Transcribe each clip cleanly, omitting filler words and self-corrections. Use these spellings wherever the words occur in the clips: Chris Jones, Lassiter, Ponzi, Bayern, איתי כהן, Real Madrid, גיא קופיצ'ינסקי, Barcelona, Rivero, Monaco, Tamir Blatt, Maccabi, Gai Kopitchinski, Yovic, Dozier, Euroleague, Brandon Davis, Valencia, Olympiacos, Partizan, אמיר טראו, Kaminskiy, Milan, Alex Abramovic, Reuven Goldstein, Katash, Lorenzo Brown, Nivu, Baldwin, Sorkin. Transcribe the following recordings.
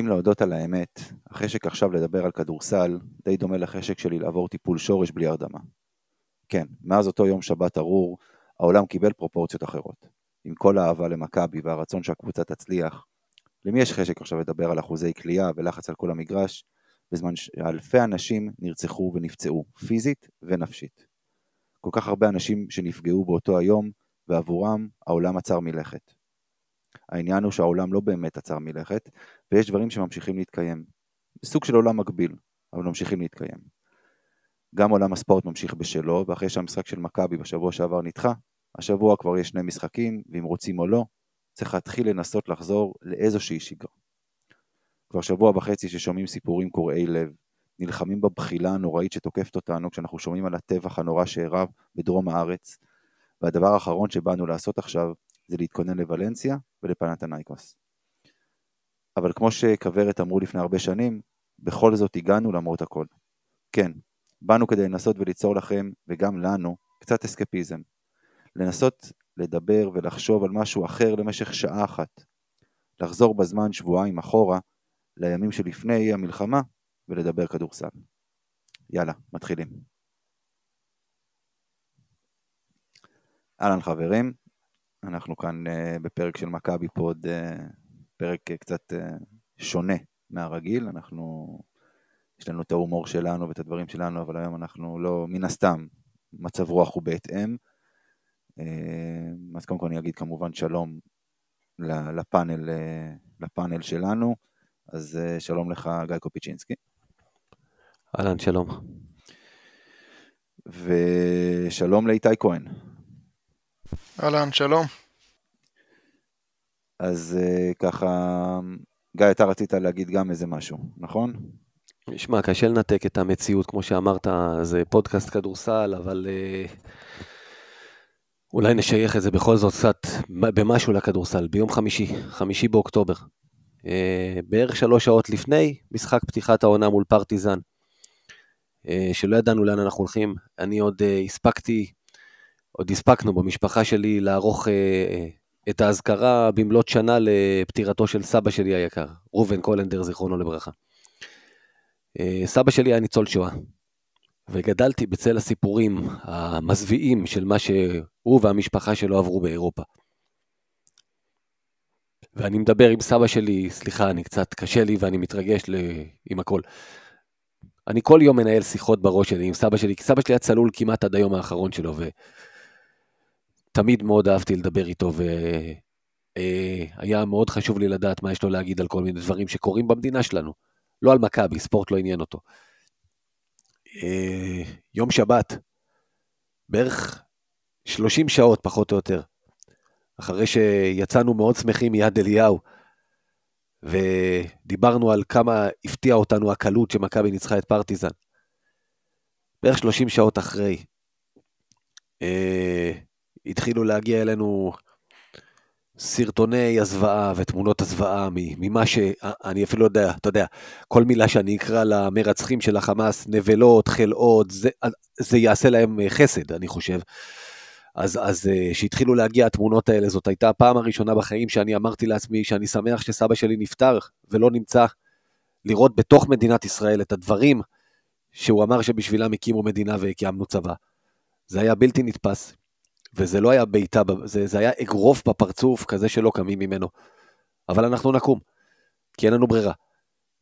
אם להודות על האמת, החשק עכשיו לדבר על כדורסל די דומה לחשק שלי לעבור טיפול שורש בלי הרדמה. כן, מאז אותו יום שבת ארור, העולם קיבל פרופורציות אחרות. עם כל האהבה למכבי והרצון שהקבוצה תצליח, למי יש חשק עכשיו לדבר על אחוזי קליעה ולחץ על כל המגרש, בזמן שאלפי אנשים נרצחו ונפצעו, פיזית ונפשית. כל כך הרבה אנשים שנפגעו באותו היום, ועבורם העולם עצר מלכת. העניין הוא שהעולם לא באמת עצר מלכת, ויש דברים שממשיכים להתקיים. בסוג של עולם מקביל, אבל ממשיכים להתקיים. גם עולם הספורט ממשיך בשלו, ואחרי שהמשחק של מכבי בשבוע שעבר נדחה, השבוע כבר יש שני משחקים, ואם רוצים או לא, צריך להתחיל לנסות לחזור לאיזושהי שגרה. כבר שבוע וחצי ששומעים סיפורים קורעי לב, נלחמים בבחילה הנוראית שתוקפת אותנו, כשאנחנו שומעים על הטבח הנורא שאירע בדרום הארץ, והדבר האחרון שבאנו לעשות עכשיו, זה להתכונן לוולנסיה ולפנתנייקוס. אבל כמו שכוורת אמרו לפני הרבה שנים, בכל זאת הגענו למרות הכל. כן, באנו כדי לנסות וליצור לכם, וגם לנו, קצת אסקפיזם. לנסות לדבר ולחשוב על משהו אחר למשך שעה אחת. לחזור בזמן שבועיים אחורה, לימים שלפני המלחמה, ולדבר כדורסל. יאללה, מתחילים. אהלן חברים, אנחנו כאן בפרק של מכבי פוד, פרק קצת שונה מהרגיל, יש לנו את ההומור שלנו ואת הדברים שלנו, אבל היום אנחנו לא, מן הסתם, מצב רוח הוא בהתאם, אז קודם כל אני אגיד כמובן שלום לפאנל שלנו, אז שלום לך גיא קופיצ'ינסקי. אהלן, שלום. ושלום לאיתי כהן. אהלן, שלום. אז ככה, גיא, אתה רצית להגיד גם איזה משהו, נכון? נשמע, קשה לנתק את המציאות, כמו שאמרת, זה פודקאסט כדורסל, אבל אולי נשייך את זה בכל זאת קצת במשהו לכדורסל, ביום חמישי באוקטובר. בערך 3 שעות לפני, משחק פתיחת העונה מול פרטיזן, שלא ידענו לאן אנחנו הולכים, אני עוד הספקנו במשפחה שלי לערוך את ההזכרה במלות שנה לפטירתו של סבא שלי היקר, רובן קולנדר זיכרונו לברכה. סבא שלי היה ניצול שואה, וגדלתי בצל הסיפורים המזוויעים של מה שהוא והמשפחה שלו עברו באירופה. ואני מדבר עם סבא שלי, סליחה, אני קצת קשה לי ואני מתרגש עם הכל. אני כל יום מנהל שיחות בראש שלי עם סבא שלי, כי סבא שלי היה צלול כמעט עד היום האחרון שלו, ותמיד מאוד אהבתי לדבר איתו, והיה מאוד חשוב לי לדעת מה יש לו להגיד על כל מיני דברים שקורים במדינה שלנו. לא על מכבי, ספורט לא עניין אותו. יום שבת, בערך 30 שעות פחות או יותר, אחרי שיצאנו מאוד שמחים מיד אליהו, ודיברנו על כמה הפתיע אותנו הקלות שמכבי ניצחה את פרטיזן. בערך 30 שעות אחרי, התחילו להגיע אלינו סרטוני הזוועה ותמונות הזוועה, ממה שאני אפילו יודע, אתה יודע, כל מילה שאני אקרא למרצחים של החמאס, נבלות, חלאות, זה יעשה להם חסד, אני חושב. אז שהתחילו להגיע התמונות האלה, זאת הייתה הפעם הראשונה בחיים שאני אמרתי לעצמי שאני שמח שסבא שלי נפטר ולא נמצא, לראות בתוך מדינת ישראל את הדברים שהוא אמר שבשבילם הקימו מדינה והקיימנו צבא. זה היה בלתי נתפס, וזה לא היה ביתה, זה היה אגרוף בפרצוף כזה שלא קמים ממנו, אבל אנחנו נקום, כי אין לנו ברירה.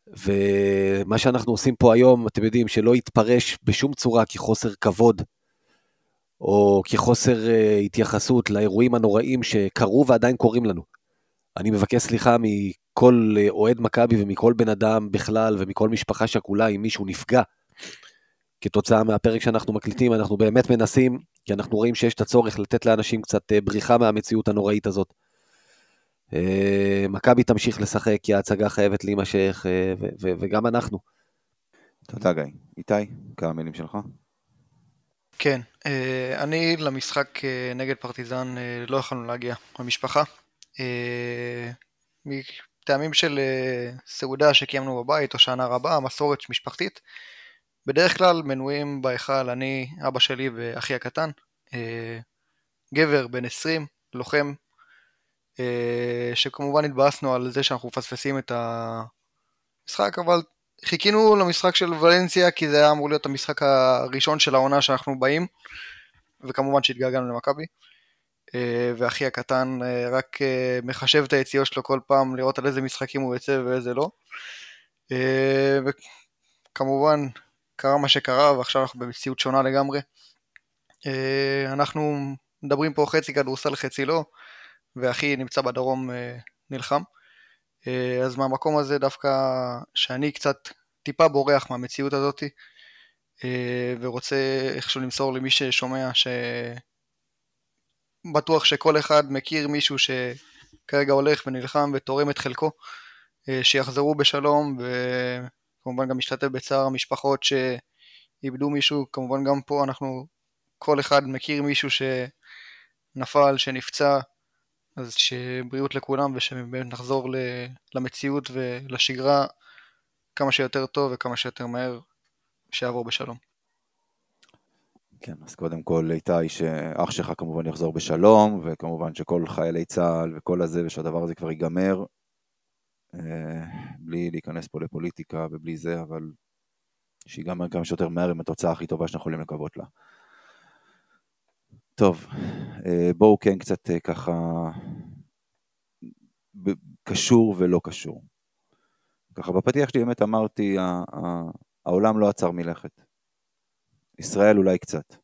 ומה שאנחנו עושים פה היום, אתם יודעים, שלא יתפרש בשום צורה כחוסר כבוד, או כחוסר התייחסות לאירועים הנוראים שקרו ועדיין קוראים לנו. אני מבקש סליחה מכל אוהד מכבי ומכל בן אדם בכלל ומכל משפחה שכולה, אם מישהו נפגע כתוצאה מהפרק שאנחנו מקליטים, אנחנו באמת מנסים, כי אנחנו רואים שיש את הצורך לתת לאנשים קצת בריחה מהמציאות הנוראית הזאת. מכבי תמשיך לשחק, כי ההצגה חייבת להימשך, וגם אנחנו. תודה גיא. איתי, כמה מילים שלך? כן, אני למשחק נגד פרטיזן לא יכולנו להגיע במשפחה, מטעמים של סעודה שקיימנו בבית או שנה רבה, מסורת משפחתית, בדרך כלל מנויים בהיכל אני, אבא שלי ואחי הקטן, גבר בן 20, לוחם, שכמובן התבאסנו על זה שאנחנו מפספסים את המשחק, אבל חיכינו למשחק של ולנסיה, כי זה היה אמור להיות המשחק הראשון של העונה שאנחנו באים, וכמובן שהתגעגענו למכבי, והאחי הקטן רק מחשב את היציאות שלו כל פעם, לראות על איזה משחקים הוא יצא ואיזה לא, וכמובן קרה מה שקרה, ועכשיו אנחנו במציאות שונה לגמרי. אנחנו מדברים פה חצי כדורסל חצי לא, ואחי נמצא בדרום נלחם, אז מהמקום הזה דווקא שאני קצת טיפה בורח מהמציאות הזאת, ורוצה איכשהו למסור למי ששומע שבטוח שכל אחד מכיר מישהו שכרגע הולך ונלחם ותורם את חלקו, שיחזרו בשלום, וכמובן גם משתתף בצער המשפחות שאיבדו מישהו. כמובן גם פה אנחנו כל אחד מכיר מישהו שנפל, שנפצע, אז שבריאות לכולם, ושבאמת נחזור למציאות ולשגרה כמה שיותר טוב וכמה שיותר מהר, שיעבור בשלום. כן, אז קודם כל איתי, שאח שלך כמובן יחזור בשלום, וכמובן שכל חיילי צהל וכל הזה, ושהדבר הזה כבר ייגמר, בלי להיכנס פה לפוליטיקה ובלי זה, אבל שיגמר כמה שיותר מהר עם התוצאה הכי טובה שאנחנו יכולים לקוות לה. טוב, בואו כן קצת ככה, קשור ולא קשור. ככה בפתיח שלי באמת אמרתי, העולם לא עצר מלכת. ישראל אולי קצת,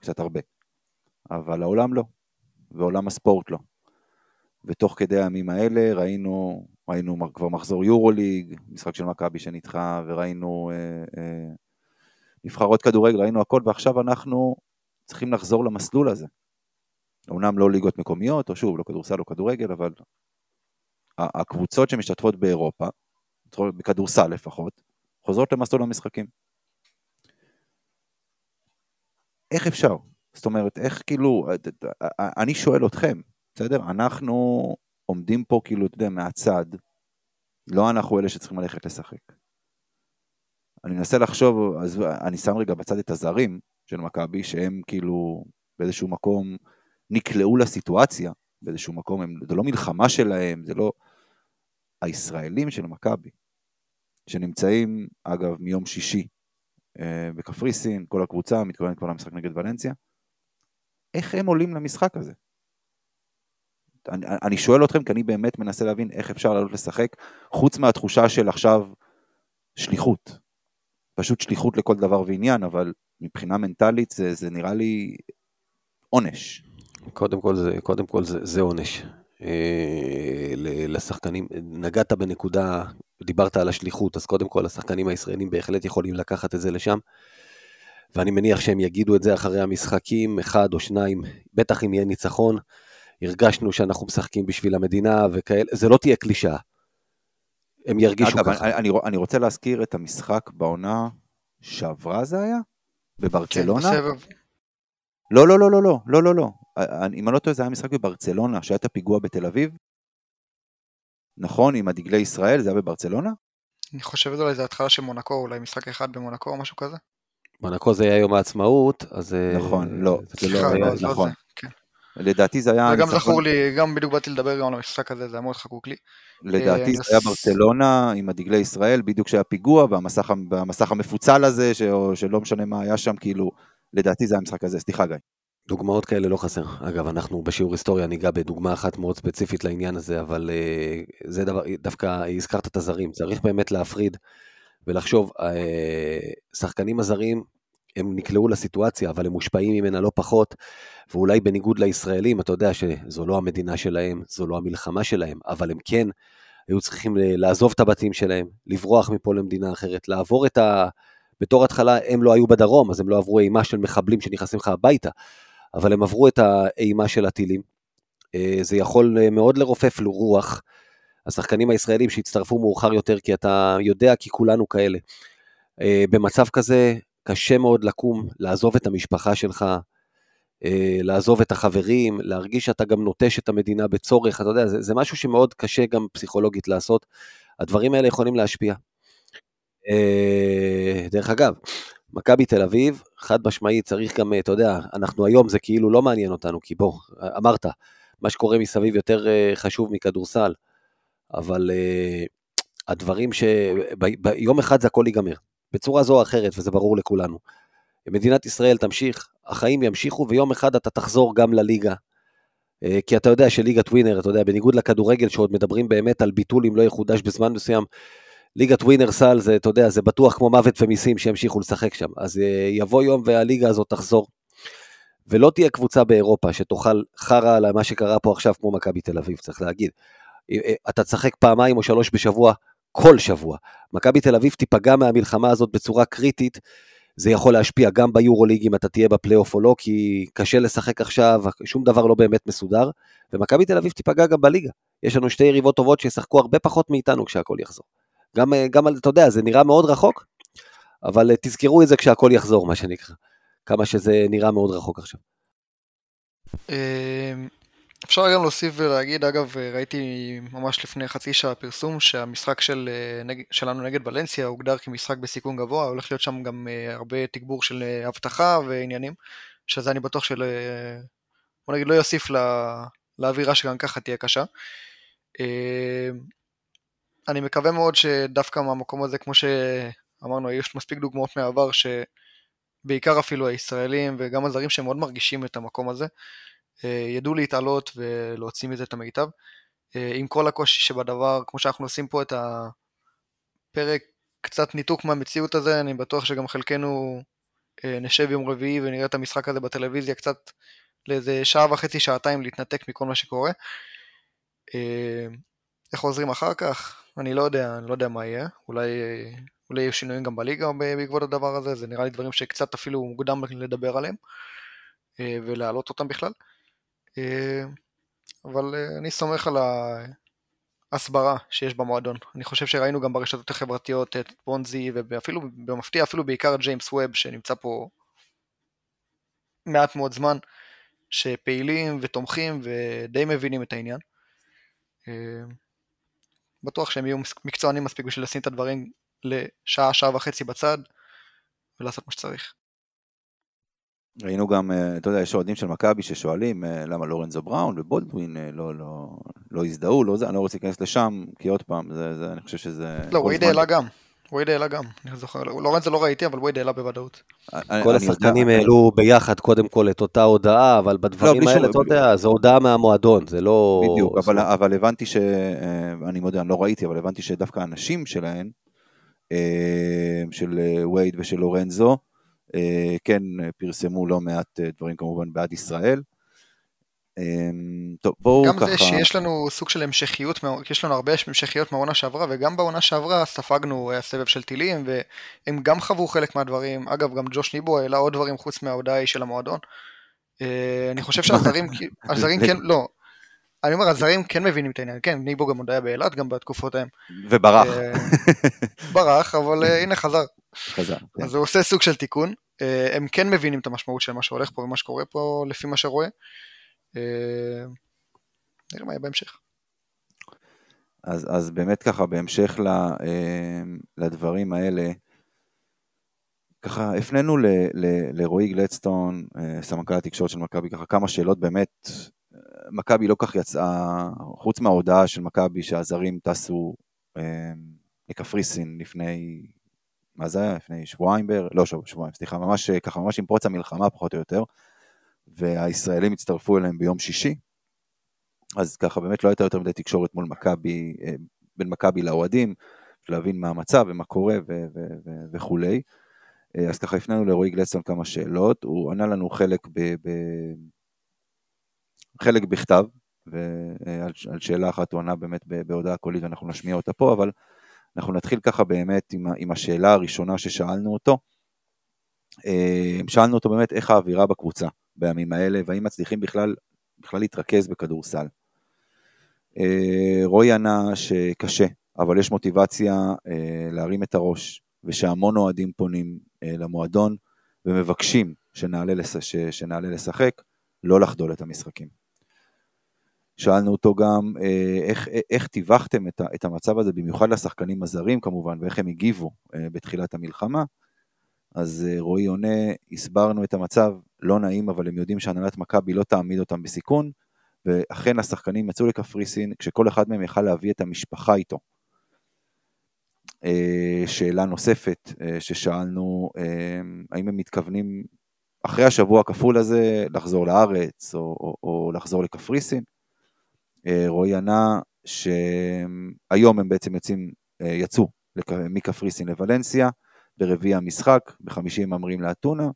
קצת הרבה. אבל העולם לא, ועולם הספורט לא. ותוך כדי הימים האלה ראינו כבר מחזור יורוליג, משחק של מכבי שנדחה, וראינו נבחרות כדורגל, ראינו הכל, ועכשיו אנחנו צריכים לחזור למסלול הזה. אומנם לא ליגות מקומיות, או שוב, לא כדורסל, לא כדורגל, אבל הקבוצות שמשתתפות באירופה, בכדורסל לפחות, חוזרות למסלול המשחקים. איך אפשר? זאת אומרת, איך כאילו, אני שואל אתכם, בסדר? אנחנו עומדים פה כאילו, אתה יודע, מהצד, לא אנחנו אלה שצריכים ללכת לשחק. אני מנסה לחשוב, אז אני שם רגע בצד את הזרים, של מכבי, שהם כאילו באיזשהו מקום נקלעו לסיטואציה, באיזשהו מקום, זה לא מלחמה שלהם, זה לא הישראלים של מכבי, שנמצאים אגב מיום שישי בקפריסין, כל הקבוצה מתכוננת כבר למשחק נגד ולנסיה, איך הם עולים למשחק הזה? אני שואל אתכם, כי אני באמת מנסה להבין איך אפשר לעלות לשחק, חוץ מהתחושה של עכשיו שליחות, פשוט שליחות לכל דבר ועניין, אבל מבחינה מנטלית זה נראה לי עונש. קודם כל זה עונש. לשחקנים, נגעת בנקודה, דיברת על השליחות, אז קודם כל השחקנים הישראלים בהחלט יכולים לקחת את זה לשם, ואני מניח שהם יגידו את זה אחרי המשחקים, אחד או שניים, בטח אם יהיה ניצחון, הרגשנו שאנחנו משחקים בשביל המדינה וכאלה, זה לא תהיה קלישה. הם ירגישו ככה. אני רוצה להזכיר את המשחק בעונה שעברה זה היה? בברצלונה? לא, לא, לא, לא, לא, לא, לא, לא. אם אני לא טועה, זה היה משחק בברצלונה, שהיה את הפיגוע בתל אביב. נכון, עם הדגלי ישראל, זה היה בברצלונה? אני חושבת אולי, זה התחלה של מונקו, אולי משחק אחד במונקו או משהו כזה. מונקו זה היה יום העצמאות, אז... נכון, לא. נכון. לדעתי זה היה... וגם זכור לי, גם בדיוק באתי לדבר גם על המשחק הזה, זה היה מאוד חקוק לי. לדעתי זה היה ברצלונה עם הדגלי ישראל, בדיוק שהיה פיגוע, והמסך המפוצל הזה, שלא משנה מה היה שם, כאילו, לדעתי זה היה המשחק הזה. סליחה גיא. דוגמאות כאלה לא חסר. אגב, אנחנו בשיעור היסטוריה ניגע בדוגמה אחת מאוד ספציפית לעניין הזה, אבל זה דווקא, הזכרת את הזרים, צריך באמת להפריד ולחשוב, שחקנים הזרים, הם נקלעו לסיטואציה, אבל הם מושפעים ממנה לא פחות, ואולי בניגוד לישראלים, אתה יודע שזו לא המדינה שלהם, זו לא המלחמה שלהם, אבל הם כן היו צריכים לעזוב את הבתים שלהם, לברוח מפה למדינה אחרת, לעבור את ה... בתור התחלה הם לא היו בדרום, אז הם לא עברו אימה של מחבלים שנכנסים לך הביתה, אבל הם עברו את האימה של הטילים, זה יכול מאוד לרופף לו רוח, השחקנים הישראלים שהצטרפו מאוחר יותר, כי אתה יודע, כי כולנו כאלה, במצב כזה, קשה מאוד לקום, לעזוב את המשפחה שלך, לעזוב את החברים, להרגיש שאתה גם נוטש את המדינה בצורך, אתה יודע, זה משהו שמאוד קשה גם פסיכולוגית לעשות, הדברים האלה יכולים להשפיע. דרך אגב, מכבי תל אביב, חד משמעית, צריך גם, אתה יודע, אנחנו היום זה כאילו לא מעניין אותנו, כי בוא, אמרת, מה שקורה מסביב יותר חשוב מכדורסל, אבל הדברים שביום אחד זה הכל ייגמר, בצורה זו או אחרת, וזה ברור לכולנו. מדינת ישראל תמשיך, החיים ימשיכו, ויום אחד אתה תחזור גם לליגה, כי אתה יודע שליגת ווינר, אתה יודע, בניגוד לכדורגל שעוד מדברים באמת על ביטול אם לא יחודש בזמן מסוים, ליגת ווינר סל זה, אתה יודע, זה בטוח כמו מוות ומיסים שימשיכו לשחק שם, אז יבוא יום והליגה הזאת תחזור, ולא תהיה קבוצה באירופה שתוכל חרה על מה שקרה פה עכשיו כמו מכבי תל אביב, צריך להגיד. אתה תשחק פעמיים או שלוש בשבוע, כל שבוע. מכבי תל אביב תיפגע מהמלחמה הזאת בצורה קריטית, זה יכול להשפיע גם ביורוליג אם אתה תהיה בפלייאוף או לא, כי קשה לשחק עכשיו, שום דבר לא באמת מסודר, ומכבי תל אביב תיפגע גם בליגה. יש לנו שתי יריבות טובות שישחקו הרבה פחות מאיתנו כשהכל יחזור. גם אתה יודע, זה נראה מאוד רחוק, אבל תזכרו את זה כשהכל יחזור, מה שנקרא. כמה שזה נראה מאוד רחוק עכשיו. אפשר גם להוסיף ולהגיד, אגב, ראיתי ממש לפני חצי שעה פרסום, שהמשחק שלנו נגד ולנסיה הוגדר כמשחק בסיכון גבוה, הולך להיות שם גם הרבה תגבור של הבטחה ועניינים, שזה אני בטוח של, בוא נגיד, לא יוסיף לאווירה שגם ככה תהיה קשה. אני מקווה מאוד שדווקא מהמקום הזה, כמו שאמרנו, יש מספיק דוגמאות מהעבר, שבעיקר אפילו הישראלים וגם הזרים שהם מאוד מרגישים את המקום הזה, ידעו להתעלות ולהוציא מזה את המיטב, עם כל הקושי שבדבר, כמו שאנחנו עושים פה את הפרק, קצת ניתוק מהמציאות הזה, אני בטוח שגם חלקנו נשב יום רביעי ונראה את המשחק הזה בטלוויזיה, קצת לאיזה שעה וחצי, שעתיים להתנתק מכל מה שקורה, איך עוזרים אחר כך? אני לא יודע מה יהיה, אולי יהיו שינויים גם בליגה בעקבות הדבר הזה, זה נראה לי דברים שקצת אפילו מוקדם לדבר עליהם, ולהעלות אותם בכלל, אבל אני סומך על ההסברה שיש במועדון, אני חושב שראינו גם ברשתות החברתיות את פונזי, ואפילו במפתיע אפילו בעיקר ג'יימס ווב שנמצא פה מעט מאוד זמן, שפעילים ותומכים ודי מבינים את העניין, בטוח שהם יהיו מקצוענים מספיק בשביל לשים את הדברים לשעה, שעה וחצי בצד ולעשות מה שצריך. ראינו גם, אתה יודע, יש אוהדים של מכבי ששואלים למה לורנזו בראון ובולדווין לא הזדהו, אני לא רוצה להיכנס לשם, כי עוד פעם, אני חושב שזה... לא, וויד העלה גם, אני זוכר, לורנזו לא ראיתי, אבל וויד העלה בוודאות. כל השחקנים העלו ביחד קודם כל את אותה הודעה, אבל בדברים האלה, אתה יודע, זו הודעה מהמועדון, זה לא... בדיוק, אבל הבנתי ש... אני מודה, אני לא ראיתי, אבל הבנתי שדווקא האנשים שלהם, של וויד ושל לורנזו, כן פרסמו לא מעט דברים כמובן בעד ישראל. טוב, בואו ככה. גם זה שיש לנו סוג של המשכיות, יש לנו הרבה המשכיות מהעונה שעברה, וגם בעונה שעברה ספגנו סבב של טילים, והם גם חוו חלק מהדברים, אגב גם ג'וש ניבו העלה עוד דברים חוץ מההודעה של המועדון. אני חושב שהזרים כן, לא, אני אומר, הזרים כן מבינים את העניין, כן, ניבו גם הודעה באילת גם בתקופות ההם. וברח. ברח, אבל הנה חזר. אז הוא עושה סוג של תיקון, הם כן מבינים את המשמעות של מה שהולך פה ומה שקורה פה לפי מה שרואה, נראה מה יהיה בהמשך. אז באמת ככה בהמשך לדברים האלה, ככה הפנינו לרועי גלדסטון, סמנכ"ל התקשורת של מכבי, ככה כמה שאלות באמת, מכבי לא כך יצאה, חוץ מההודעה של מכבי שהזרים טסו לקפריסין לפני... מה זה היה? לפני שבועיים בערך? לא שבועיים, סליחה, ממש ככה, ממש עם פרוץ המלחמה פחות או יותר, והישראלים הצטרפו אליהם ביום שישי, אז ככה באמת לא הייתה יותר מדי תקשורת מול מכבי, בין מכבי לאוהדים, להבין מה המצב ומה קורה וכו'. אז ככה הפנינו לרועי גלדסטון כמה שאלות, הוא ענה לנו חלק בכתב, ועל שאלה אחת הוא ענה באמת בהודעה קולית, ואנחנו נשמיע אותה פה, אבל אנחנו נתחיל ככה באמת עם השאלה הראשונה ששאלנו אותו. שאלנו אותו באמת איך האווירה בקבוצה בימים האלה, והאם מצליחים בכלל להתרכז בכדורסל. רועי ענה שקשה, אבל יש מוטיבציה להרים את הראש, ושהמון אוהדים פונים למועדון, ומבקשים שנעלה לשחק, לא לחדול את המשחקים. שאלנו אותו גם איך טיווחתם את המצב הזה, במיוחד לשחקנים הזרים כמובן, ואיך הם הגיבו בתחילת המלחמה. אז רועי עונה, הסברנו את המצב, לא נעים, אבל הם יודעים שהנהלת מכבי לא תעמיד אותם בסיכון, ואכן השחקנים יצאו לקפריסין, כשכל אחד מהם יכל להביא את המשפחה איתו. שאלה נוספת ששאלנו, האם הם מתכוונים אחרי השבוע הכפול הזה לחזור לארץ או לחזור לקפריסין. רועי ענה שהיום הם בעצם יצאו מקפריסין לוולנסיה, ברביעי המשחק, בחמישי הם אמרים לאתונה,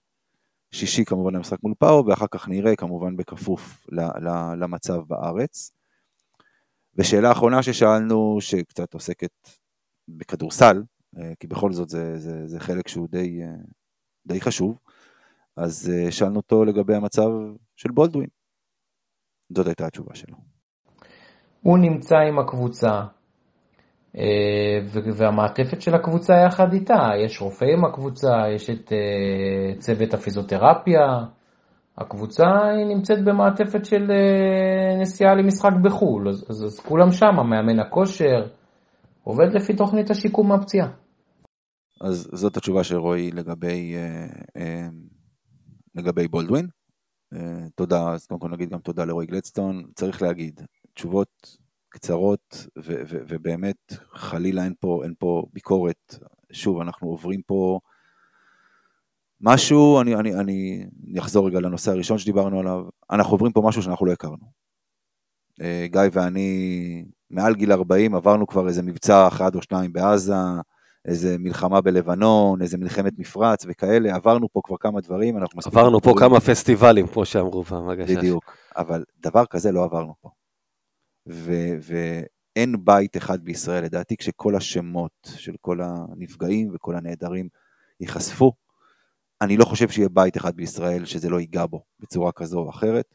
שישי כמובן המשחק מול פאו, ואחר כך נראה כמובן בכפוף למצב בארץ. ושאלה האחרונה ששאלנו, שקצת עוסקת בכדורסל, כי בכל זאת זה חלק שהוא די חשוב, אז שאלנו אותו לגבי המצב של בולדווין. זאת הייתה התשובה שלו. הוא נמצא עם הקבוצה, והמעטפת של הקבוצה יחד איתה, יש רופאים עם הקבוצה, יש את צוות הפיזיותרפיה, הקבוצה היא נמצאת במעטפת של נסיעה למשחק בחול, אז כולם שם, מאמן הכושר, עובד לפי תוכנית השיקום מהפציעה. אז זאת התשובה של רועי לגבי בולדווין. תודה, אז קודם כל נגיד גם תודה לרועי גלדסטון, צריך להגיד, תשובות קצרות, ובאמת חלילה אין פה ביקורת, שוב אנחנו עוברים פה משהו, אני אחזור רגע לנושא הראשון שדיברנו עליו, אנחנו עוברים פה משהו שאנחנו לא הכרנו. גיא ואני מעל גיל 40 עברנו כבר איזה מבצע אחד או שניים בעזה, איזה מלחמה בלבנון, איזה מלחמת מפרץ וכאלה, עברנו פה כבר כמה דברים, עברנו פה כמה פסטיבלים פה שאמרו פעם, בדיוק, אבל דבר כזה לא עברנו פה. ואין בית אחד בישראל לדעתי כשכל השמות של כל הנפגעים וכל הנעדרים ייחשפו, אני לא חושב שיהיה בית אחד בישראל שזה לא ייגע בו בצורה כזו או אחרת.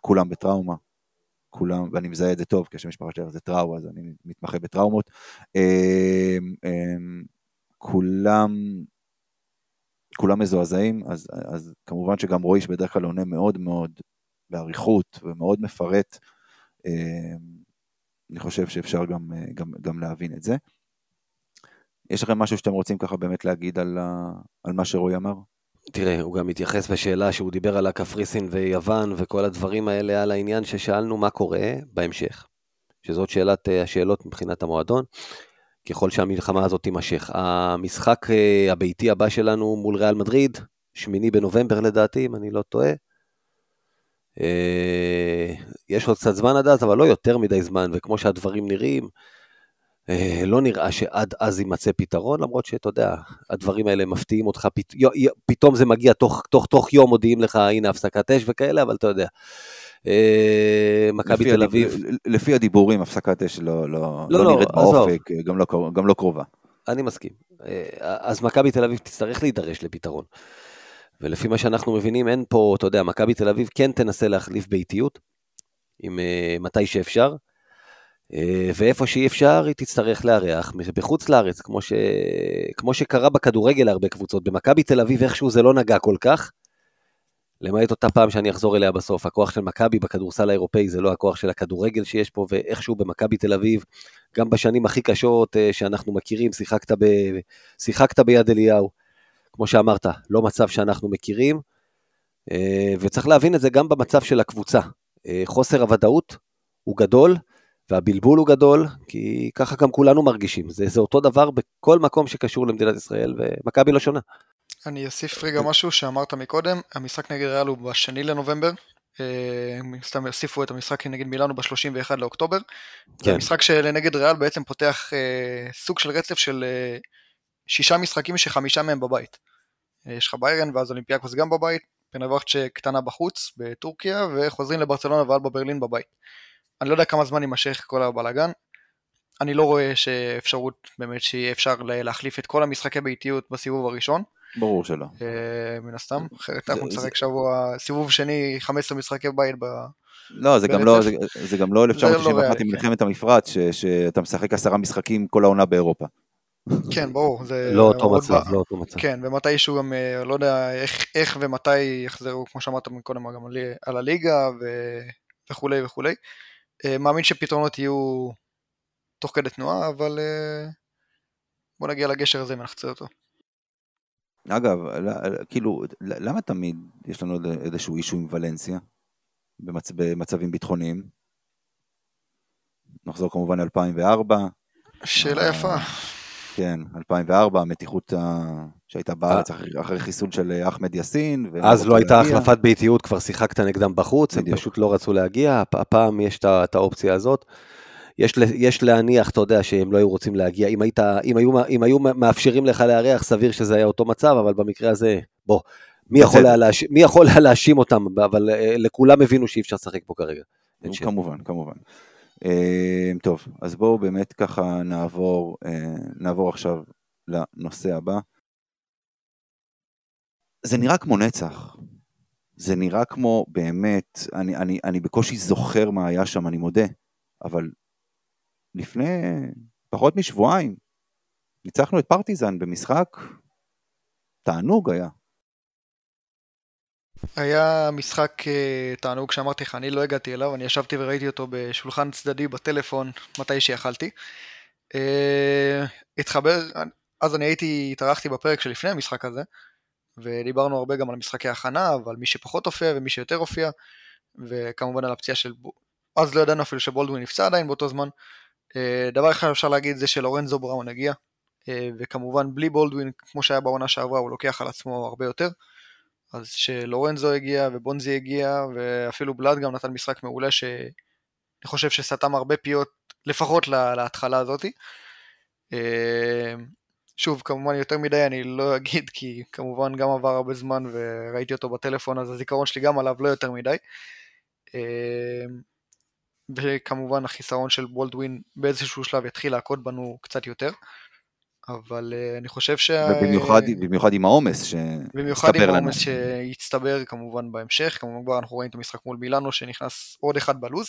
כולם בטראומה, כולם, ואני מזהה את זה טוב, כי המשפחה שלי זה טראומה, אז אני מתמחה בטראומות. כולם מזועזעים, אז כמובן שגם רועי שבדרך כלל עונה מאוד מאוד בעריכות ומאוד מפרט, אני חושב שאפשר גם להבין את זה. יש לכם משהו שאתם רוצים ככה באמת להגיד על מה שרועי אמר? תראה, הוא גם התייחס בשאלה שהוא דיבר על הקפריסין ויוון וכל הדברים האלה, על העניין ששאלנו מה קורה בהמשך, שזאת שאלת השאלות מבחינת המועדון, ככל שהמלחמה הזאת תימשך. המשחק הביתי הבא שלנו מול ריאל מדריד, 8 בנובמבר לדעתי, אם אני לא טועה, יש עוד קצת זמן עד אז, אבל לא יותר מדי זמן, וכמו שהדברים נראים, לא נראה שעד אז יימצא פתרון, למרות שאתה יודע, הדברים האלה מפתיעים אותך, פתאום זה מגיע תוך יום, מודיעים לך, הנה הפסקת אש וכאלה, אבל אתה יודע, מכבי תל אביב. לפי הדיבורים, הפסקת אש לא נראית באופק, גם לא קרובה. אני מסכים. אז מכבי תל אביב תצטרך להידרש לפתרון. ולפי מה שאנחנו מבינים, אין פה, אתה יודע, מכבי תל אביב כן תנסה להחליף ביתיות, עם מתי שאפשר, ואיפה שאי אפשר, היא תצטרך לארח בחוץ לארץ, כמו שקרה בכדורגל הרבה קבוצות, במכבי תל אביב איכשהו זה לא נגע כל כך, למעט אותה פעם שאני אחזור אליה בסוף, הכוח של מכבי בכדורסל האירופאי זה לא הכוח של הכדורגל שיש פה, ואיכשהו במכבי תל אביב, גם בשנים הכי קשות שאנחנו מכירים, שיחקת ביד אליהו, כמו שאמרת, לא מצב שאנחנו מכירים, וצריך להבין את זה גם במצב של הקבוצה. חוסר הוודאות הוא גדול, והבלבול הוא גדול, כי ככה גם כולנו מרגישים. זה אותו דבר בכל מקום שקשור למדינת ישראל, ומכבי לא שונה. אני אוסיף רגע משהו שאמרת מקודם, המשחק נגד ריאל הוא ב2 לנובמבר, סתם הוסיפו את המשחק נגד מילאנו ב31 לאוקטובר, המשחק שנגד ריאל בעצם פותח סוג של רצף של 6 משחקים ש5 מהם בבית. יש לך ביירן ואז אולימפיאקוס גם בבית, פנבחצ'ה קטנה בחוץ בטורקיה, וחוזרים לברצלונה ואלבה ברלין בבית. אני לא יודע כמה זמן יימשך כל הבלגן, אני לא רואה שאפשרות באמת שיהיה אפשר להחליף את כל המשחקי ביתיות בסיבוב הראשון. ברור שלא. מן הסתם, אחרת אנחנו נצחק שבוע, סיבוב שני 15 משחקי בית ב... לא, זה גם לא 1991 עם מלחמת המפרץ, שאתה משחק 10 משחקים כל העונה באירופה. כן, ברור, זה לא אותו מצב, לא אותו מצב. כן, ומתי שהוא גם, לא יודע איך ומתי יחזרו, כמו שאמרת קודם, גם על הליגה וכולי וכולי. מאמין שפתרונות יהיו תוך כדי תנועה, אבל בוא נגיע לגשר הזה ונחצה אותו. אגב, כאילו, למה תמיד יש לנו איזשהו אישו עם ולנסיה, במצבים ביטחוניים? נחזור כמובן 2004, שאלה יפה. כן, 2004, המתיחות שהייתה בארץ אחרי חיסון של אחמד יסין. אז לא הייתה החלפת ביתיות, כבר שיחקת נגדם בחוץ, הם פשוט לא רצו להגיע, הפעם יש את האופציה הזאת. יש להניח, אתה יודע, שהם לא היו רוצים להגיע, אם היו מאפשרים לך להריח, סביר שזה היה אותו מצב, אבל במקרה הזה, בוא, מי יכול להאשים אותם, אבל לכולם הבינו שאי אפשר לשחק פה כרגע. כמובן, כמובן. טוב, אז בואו באמת ככה נעבור עכשיו לנושא הבא. זה נראה כמו נצח. זה נראה כמו באמת, אני בקושי זוכר מה היה שם, אני מודה, אבל לפני פחות משבועיים ניצחנו את פרטיזן במשחק, תענוג היה. היה משחק תענוג שאמרתי לך, אני לא הגעתי אליו, אני ישבתי וראיתי אותו בשולחן צדדי בטלפון, מתי שיכלתי. התחבר, אז אני התארחתי בפרק שלפני המשחק הזה, ודיברנו הרבה גם על משחקי ההכנה, ועל מי שפחות הופיע ומי שיותר הופיע, וכמובן על הפציעה של, אז לא ידענו אפילו שבולדווין נפצע עדיין באותו זמן. דבר אחד אפשר להגיד זה שלורנזו בראון הגיע, וכמובן בלי בולדווין, כמו שהיה בעונה שעברה, הוא לוקח על עצמו הרבה יותר, אז שלורנזו הגיע ובונזי הגיע, ואפילו בלאד גם נתן משחק מעולה, שאני חושב שסתם הרבה פיות, לפחות להתחלה הזאת. שוב, כמובן יותר מדי אני לא אגיד, כי כמובן גם עבר הרבה זמן, וראיתי אותו בטלפון, אז הזיכרון שלי גם עליו לא יותר מדי. וכמובן החיסרון של בולדווין, באיזשהו שלב יתחיל להקוד בנו קצת יותר. אבל אני חושב במיוחד עם העומס שיצטבר כמובן בהמשך, כמובן כבר אנחנו רואים את המשחק מול מילאנו שנכנס עוד אחד בלוז,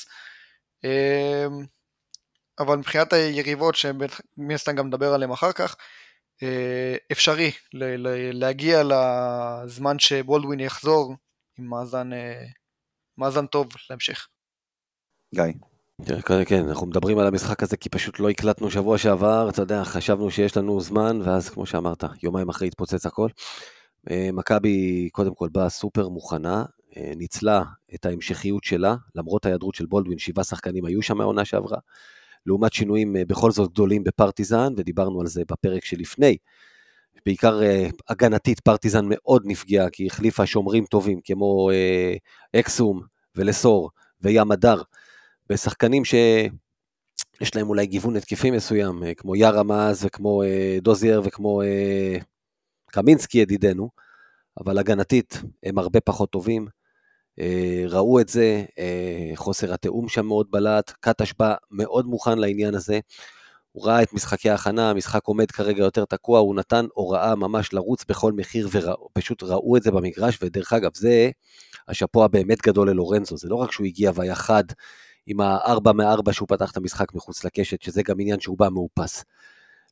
אבל מבחינת היריבות שמי הסתם גם נדבר עליהם אחר כך, אפשרי להגיע לזמן שבולדווין יחזור עם מאזן טוב להמשך. גיא. כן, אנחנו מדברים על המשחק הזה כי פשוט לא הקלטנו שבוע שעבר, אתה יודע, חשבנו שיש לנו זמן, ואז כמו שאמרת, יומיים אחרי התפוצץ הכל. מכבי קודם כל באה סופר מוכנה, ניצלה את ההמשכיות שלה, למרות ההיעדרות של בולדווין, 7 שחקנים היו שם העונה שעברה, לעומת שינויים בכל זאת גדולים בפרטיזן, ודיברנו על זה בפרק שלפני, בעיקר הגנתית פרטיזן מאוד נפגעה, כי החליפה שומרים טובים כמו אקסום ולסור וים הדר, בשחקנים שיש להם אולי גיוון התקפים מסוים, כמו יארה מאז וכמו דוזייר וכמו קמינסקי ידידנו, אבל הגנתית הם הרבה פחות טובים, ראו את זה, חוסר התאום שם מאוד בלט, קטש בא מאוד מוכן לעניין הזה, הוא ראה את משחקי ההכנה, המשחק עומד כרגע יותר תקוע, הוא נתן הוראה ממש לרוץ בכל מחיר, ופשוט ראו את זה במגרש, ודרך אגב זה השפוע באמת גדול ללורנזו, זה לא רק שהוא הגיע והיה חד, עם ה-4 מ-4 שהוא פתח את המשחק מחוץ לקשת, שזה גם עניין שהוא בא מאופס.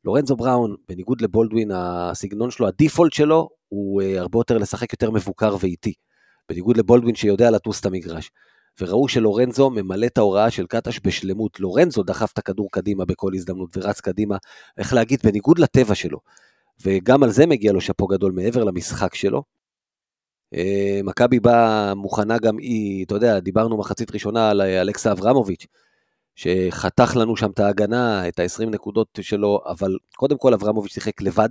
לורנזו בראון, בניגוד לבולדווין, הסגנון שלו, הדיפולט שלו, הוא הרבה יותר לשחק יותר מבוקר ואיטי, בניגוד לבולדווין שיודע לטוס את המגרש. וראו שלורנזו ממלא את ההוראה של קטש בשלמות, לורנזו דחף את הכדור קדימה בכל הזדמנות, ורץ קדימה, איך להגיד, בניגוד לטבע שלו. וגם על זה מגיע לו שפו גדול מעבר למשחק שלו. מכבי באה מוכנה גם היא, אתה יודע, דיברנו מחצית ראשונה על אלכס אברמוביץ', שחתך לנו שם את ההגנה, את ה-20 נקודות שלו, אבל קודם כל אברמוביץ' שיחק לבד,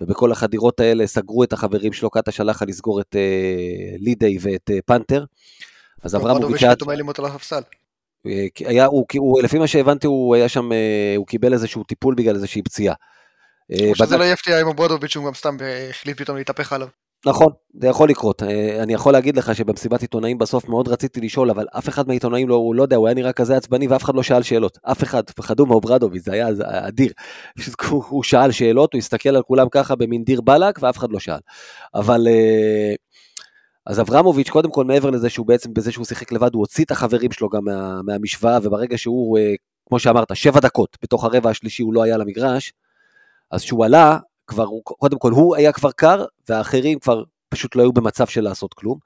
ובכל החדירות האלה סגרו את החברים שלו, קאטה שלחה לסגור את לידי ואת פנתר, אז אברמוביץ' לפי מה שהבנתי הוא היה שם, הוא קיבל איזשהו טיפול בגלל איזושהי פציעה. או שזה לא יפתיע עם אברמוביץ' שהוא גם סתם החליט פתאום להתהפך עליו. נכון, זה יכול לקרות, אני יכול להגיד לך שבמסיבת עיתונאים בסוף מאוד רציתי לשאול, אבל אף אחד מהעיתונאים הוא לא יודע, הוא היה נראה כזה עצבני ואף אחד לא שאל שאלות, אף אחד, פחדו מאוברדוביץ', זה היה אדיר, הוא שאל שאלות, הוא הסתכל על כולם ככה במין דיר בלק ואף אחד לא שאל, אבל אז אברמוביץ' קודם כל מעבר לזה שהוא בעצם בזה שהוא שיחק לבד, הוא הוציא את החברים שלו גם מהמשוואה, וברגע שהוא, כמו שאמרת, 7 דקות בתוך הרבע השלישי הוא לא היה למגרש, אז שהוא עלה, כבר, קודם כל הוא היה כבר קר, והאחרים כבר פשוט לא היו במצב של לעשות כלום,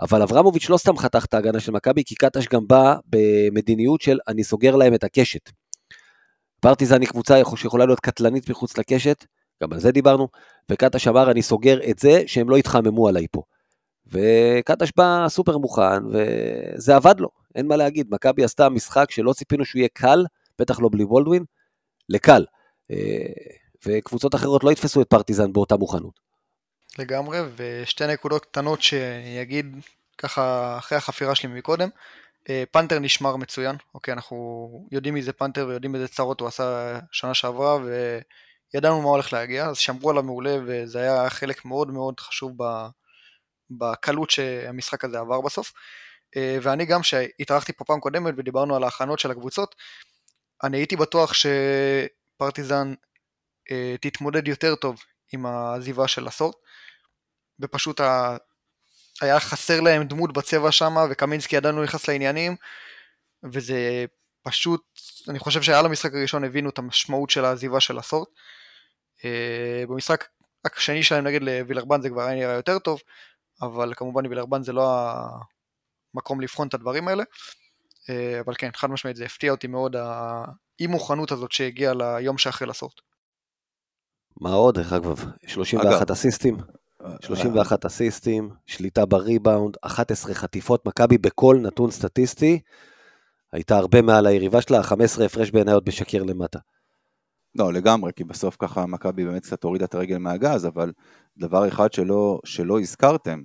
אבל אברמוביץ' לא סתם חתך את ההגנה של מכבי, כי קטש גם בא במדיניות של אני סוגר להם את הקשת, פרטיזן היא קבוצה שיכולה להיות קטלנית מחוץ לקשת, גם על זה דיברנו, וקטש אמר אני סוגר את זה שהם לא יתחממו עליי פה, וקטש בא סופר מוכן, וזה עבד לו, אין מה להגיד, מכבי עשתה משחק שלא ציפינו שהוא יהיה קל, בטח לא בלי בולדווין, לקל, וקבוצות אחרות לא יתפסו את פרטיזן באותה מוכנות. לגמרי, ושתי נקודות קטנות שיגיד ככה אחרי החפירה שלי מקודם, פנתר נשמר מצוין, אוקיי, אנחנו יודעים איזה פנתר ויודעים איזה צרות הוא עשה שנה שעברה, וידענו מה הולך להגיע, אז שמרו עליו מעולה, וזה היה חלק מאוד מאוד חשוב בקלות שהמשחק הזה עבר בסוף, ואני גם שהתארחתי פה פעם קודמת, ודיברנו על ההכנות של הקבוצות, אני הייתי בטוח שפרטיזן תתמודד יותר טוב עם הזיבה של עשור, ופשוט היה חסר להם דמות בצבע שם, וקמינסקי ידענו להיחס לעניינים, וזה פשוט, אני חושב שעל המשחק הראשון הבינו את המשמעות של העזיבה של הסורט, במשחק השני שלהם נגד לוילרבן זה כבר היה נראה יותר טוב, אבל כמובן לוילרבן זה לא המקום לבחון את הדברים האלה, אבל כן, חד משמעית זה הפתיע אותי מאוד, האי מוכנות הזאת שהגיעה ליום שאחרי לסורט. מה עוד? אגב, 31 אסיסטים. 31 אסיסטים, שליטה בריבאונד, 11 חטיפות, מכבי בכל נתון סטטיסטי, הייתה הרבה מעל היריבה שלה, 15 הפרש בעיניות בשקיר למטה. לא, לגמרי, כי בסוף ככה מכבי באמת קצת הורידה את הרגל מהגז, אבל דבר אחד שלא הזכרתם,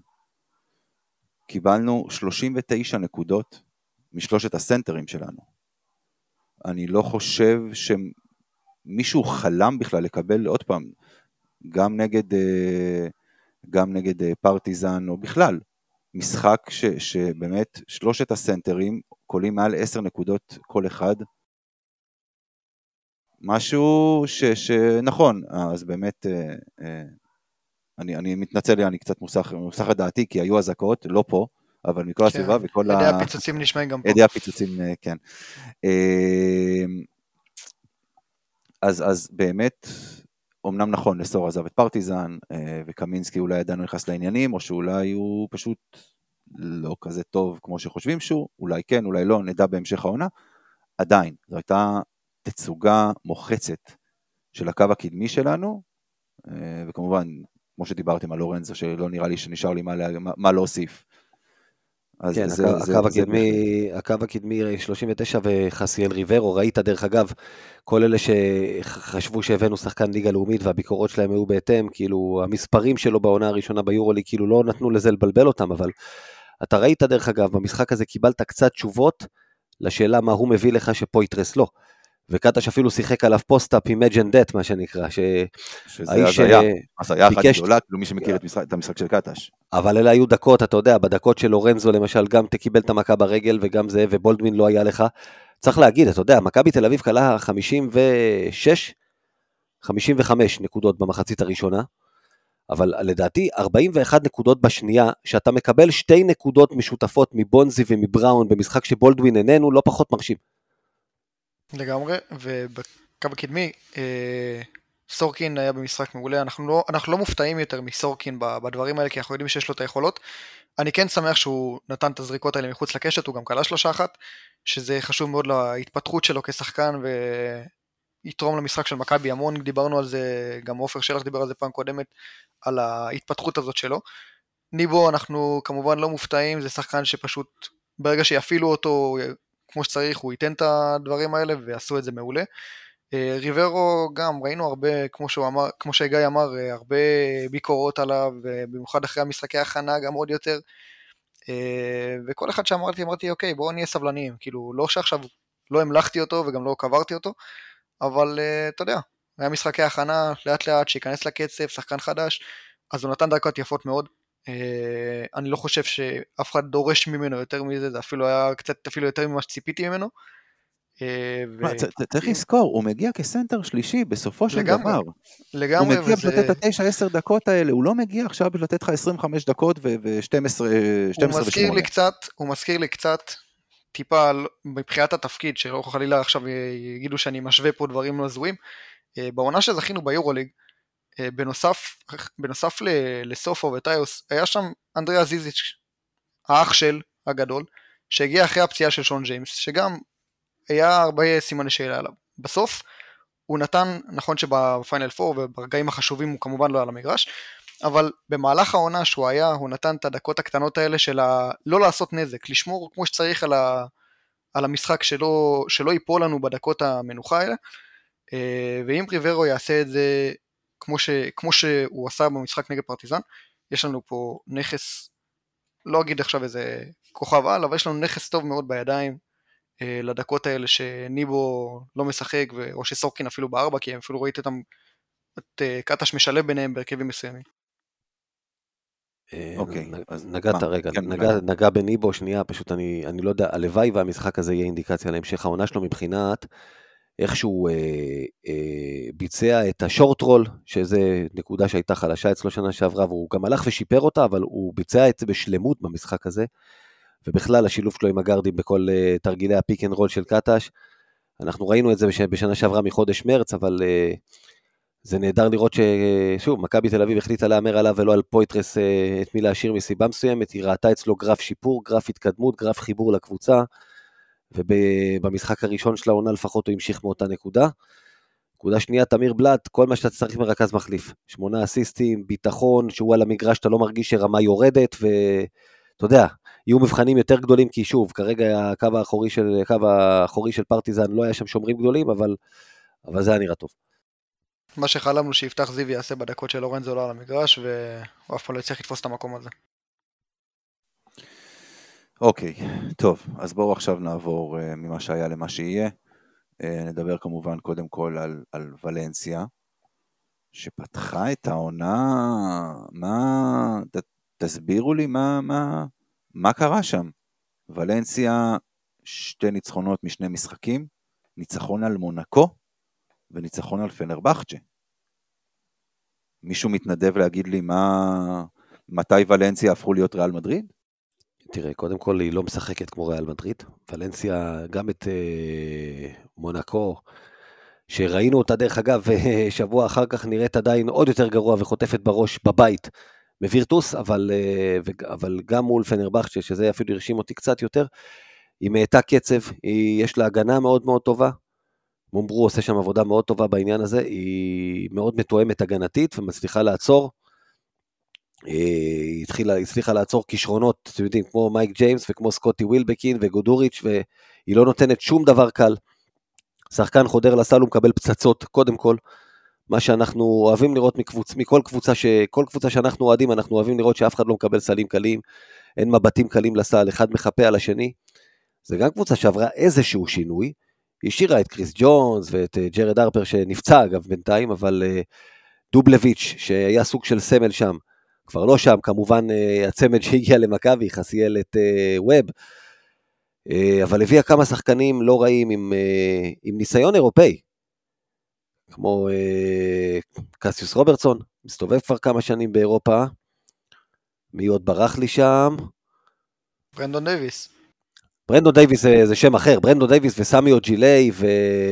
קיבלנו 39 נקודות משלושת הסנטרים שלנו. אני לא חושב שמישהו חלם בכלל לקבל עוד פעם, גם נגד פרטיזן, או בכלל, משחק שבאמת שלושת הסנטרים קולים מעל 10 נקודות כל אחד, משהו שנכון, אז באמת, אני מתנצל, אני קצת מוסך לדעתי, כי היו הזכאות, לא פה, אבל מכל הסביבה, וכל עדי הפיצוצים נשמעים גם פה. עדי הפיצוצים, כן. אז באמת, אמנם נכון, לסור עזב את פרטיזן, וקמינסקי אולי ידענו נכנס לעניינים, או שאולי הוא פשוט לא כזה טוב כמו שחושבים שהוא, אולי כן, אולי לא, נדע בהמשך העונה, עדיין, זו הייתה תצוגה מוחצת של הקו הקדמי שלנו, וכמובן, כמו שדיברתם על לורנזו, שלא נראה לי שנשאר לי מה להוסיף. כן, הקו הקדמי 39 וחסיאל ריברו, ראית דרך אגב, כל אלה שחשבו שהבאנו שחקן ליגה לאומית והביקורות שלהם היו בהתאם, כאילו המספרים שלו בעונה הראשונה ביורוליג, כאילו לא נתנו לזה לבלבל אותם, אבל אתה ראית דרך אגב, במשחק הזה קיבלת קצת תשובות לשאלה מה הוא מביא לך שפה יתרס לו, וקטש אפילו שיחק עליו פוסט-אפ עם Imagine That, מה שנקרא, שזה היה אחת גדולה, כאילו מי שמכיר את המשחק של קטש. אבל אלה היו דקות, אתה יודע, בדקות של לורנזו, למשל, גם תקיבל את המכה ברגל, וגם זה, ובולדווין לא היה לך. צריך להגיד, אתה יודע, מכבי תל אביב קלה 55 נקודות במחצית הראשונה, אבל לדעתי 41 נקודות בשנייה, שאתה מקבל 2 נקודות משותפות מבונזי ומבראון, במשחק שבולדווין איננו, לא פחות מרשים. לגמרי, ובקו הקדמי, סורקין היה במשחק מעולה, אנחנו לא מופתעים יותר מסורקין בדברים האלה, כי אנחנו יודעים שיש לו את היכולות, אני כן שמח שהוא נתן את הזריקות האלה מחוץ לקשת, הוא גם קלה 3-1, שזה חשוב מאוד להתפתחות שלו כשחקן, ויתרום למשחק של מכבי המון, דיברנו על זה, גם עופר שלך דיבר על זה פעם קודמת, על ההתפתחות הזאת שלו, ניבו אנחנו כמובן לא מופתעים, זה שחקן שפשוט ברגע שיפעילו אותו, כמו שצריך, הוא ייתן את הדברים האלה, ועשו את זה מעולה. ריברו גם, ראינו הרבה, כמו שגיא אמר, הרבה ביקורות עליו, במיוחד אחרי המשחקי ההכנה, גם עוד יותר, וכל אחד שאמרתי, אוקיי, בואו נהיה סבלניים, כאילו, לא שעכשיו לא המלכתי אותו, וגם לא קברתי אותו, אבל אתה יודע, היה משחקי ההכנה, לאט לאט, שיכנס לקצב, שחקן חדש, אז הוא נתן דקות יפות מאוד, אני לא חושב שאף אחד דורש ממנו יותר מזה, זה אפילו היה קצת אפילו יותר ממה שציפיתי ממנו. צריך לזכור, הוא מגיע כסנטר שלישי בסופו של דבר, הוא מגיע לתת את 9-10 דקות האלה, הוא לא מגיע עכשיו לתת לך 25 דקות ו-12 ו-8. הוא מזכיר לי קצת טיפה מבחינת התפקיד, שלא חלילה עכשיו יגידו שאני משווה פה דברים לא זויים, בעונה שזכינו ביורוליג, בנוסף לסופו וטאיוס, היה שם אנדריה זיזיץ', האח של הגדול, שהגיע אחרי הפציעה של שון ג'יימס, שגם היה הרבה סימני שאלה עליו. בסוף, הוא נתן, נכון שבפיינל 4 וברגעים החשובים הוא כמובן לא על המגרש, אבל במהלך העונה שהוא היה, הוא נתן את הדקות הקטנות האלה של לא לעשות נזק, לשמור כמו שצריך על המשחק שלא ייפול לנו בדקות המנוחה האלה, ואם ריברו יעשה את זה כמו שהוא עשה במשחק נגד פרטיזן, יש לנו פה נכס, לא אגיד עכשיו איזה כוכב על, אבל יש לנו נכס טוב מאוד בידיים, לדקות האלה שניבו לא משחק, או שסורקין אפילו בארבע, כי הם אפילו ראית אותם, את קטש משלב ביניהם בהרכבים מסוימים. אוקיי, אז נגעת רגע, נגע בניבו שנייה, פשוט אני לא יודע, הלוואי והמשחק הזה יהיה אינדיקציה להמשך העונה שלו מבחינת, איכשהו ביצע את השורט-רול, שזה נקודה שהייתה חלשה אצלו שנה שעברה, והוא גם הלך ושיפר אותה, אבל הוא ביצע את זה בשלמות במשחק הזה, ובכלל השילוב שלו עם הגרדים בכל תרגילי הפיק-אנד-רול של קטש, אנחנו ראינו את זה בשנה שעברה מחודש מרץ, אבל זה נהדר לראות ששוב, מכבי תל אביב החליטה להמר עליו ולא על פויטרס את מי להשאיר מסיבה מסוימת, היא ראתה אצלו גרף שיפור, גרף התקדמות, גרף חיבור לקבוצה, ובמשחק הראשון של העונה לפחות הוא המשיך מאותה נקודה. נקודה שנייה, תמיר בלט, כל מה שאתה צריך מרכז מחליף, 8 אסיסטים, ביטחון, שהוא על המגרש, אתה לא מרגיש שרמה יורדת, ואתה יודע, יהיו מבחנים יותר גדולים, כי שוב, כרגע הקו האחורי של פרטיזן לא היה שם שומרים גדולים, אבל זה היה נראה טוב. מה שחלמנו שיפתח זיו יעשה בדקות של לורנזו לא על המגרש, והוא אף פעם לא יצליח לתפוס את המקום הזה. אוקיי, טוב, אז בואו עכשיו נעבור ממה שהיה למה שיהיה, נדבר כמובן קודם כל על ולנסיה, שפתחה את העונה, תסבירו לי מה קרה שם? ולנסיה, 2 ניצחונות מ2 משחקים, ניצחון על מונקו, וניצחון על פנרבחצ'ה. מישהו מתנדב להגיד לי מתי ולנסיה הפכו להיות ריאל מדריד? תראה, קודם כל היא לא משחקת כמו ריאל מדריד, ולנסיה גם את מונקו, שראינו אותה דרך אגב, שבוע אחר כך נראית עדיין עוד יותר גרוע וחוטפת בראש בבית, מווירטוס, אבל גם מול פנרבחצ'ה, שזה אפילו הרשים אותי קצת יותר, היא מאטה קצב, יש לה הגנה מאוד מאוד טובה, מומברו עושה שם עבודה מאוד טובה בעניין הזה, היא מאוד מתואמת הגנתית ומצליחה לעצור, היא הצליחה לעצור כישרונות, אתם יודעים, כמו מייק ג'יימס וכמו סקוטי ווילבקין וגודוריץ', והיא לא נותנת שום דבר קל, שחקן חודר לסל ומקבל פצצות, קודם כל, מה שאנחנו אוהבים לראות מכל קבוצה שאנחנו אוהדים, אנחנו אוהבים לראות שאף אחד לא מקבל סלים קלים, אין מבטים קלים לסל, אחד מחפה על השני, זה גם קבוצה שעברה איזשהו שינוי, היא השאירה את קריס ג'ונס ואת ג'רד הרפר שנפצע אגב בינתיים, אבל דובלביץ' שהיה סוג של סמל שם, כבר לא שם, כמובן הצמד שהגיע למכבי, חסיאל את ווב, אבל הביאה כמה שחקנים לא רעים עם ניסיון אירופאי, כמו קסיוס רוברטסון, מסתובב כבר כמה שנים באירופה, מי עוד ברח לי שם? ברנדון דייביס. ברנדון דייביס זה שם אחר, ברנדון דייביס וסמיו ג'ילי,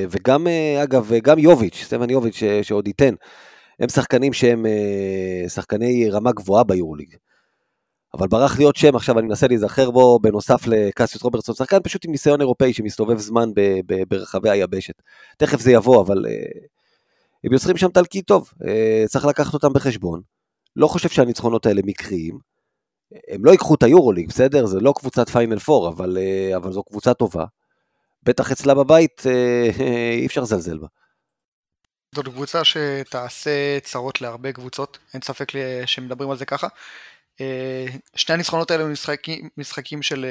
וגם אגב, גם יוביץ', סטבן יוביץ' שעוד ייתן, הם שחקנים שהם שחקני רמה גבוהה ביורוליג. אבל ברח לי עוד שם, עכשיו אני מנסה להיזכר בו, בנוסף לקסיוס רוברטסון, שחקן פשוט עם ניסיון אירופאי שמסתובב זמן ברחבי היבשת. תכף זה יבוא, אבל הם יוצרים שם תלקי טוב, צריך לקחת אותם בחשבון. לא חושב שהניצחונות האלה מקריים, הם לא יקחו את היורוליג, בסדר? זה לא קבוצת פיינל פור, אבל זו קבוצה טובה. בטח אצלה בבית אי אפשר זלזל בה. זאת קבוצה שתעשה צרות להרבה קבוצות, אין ספק שמדברים על זה ככה. 2 הניצחונות האלה משחקים של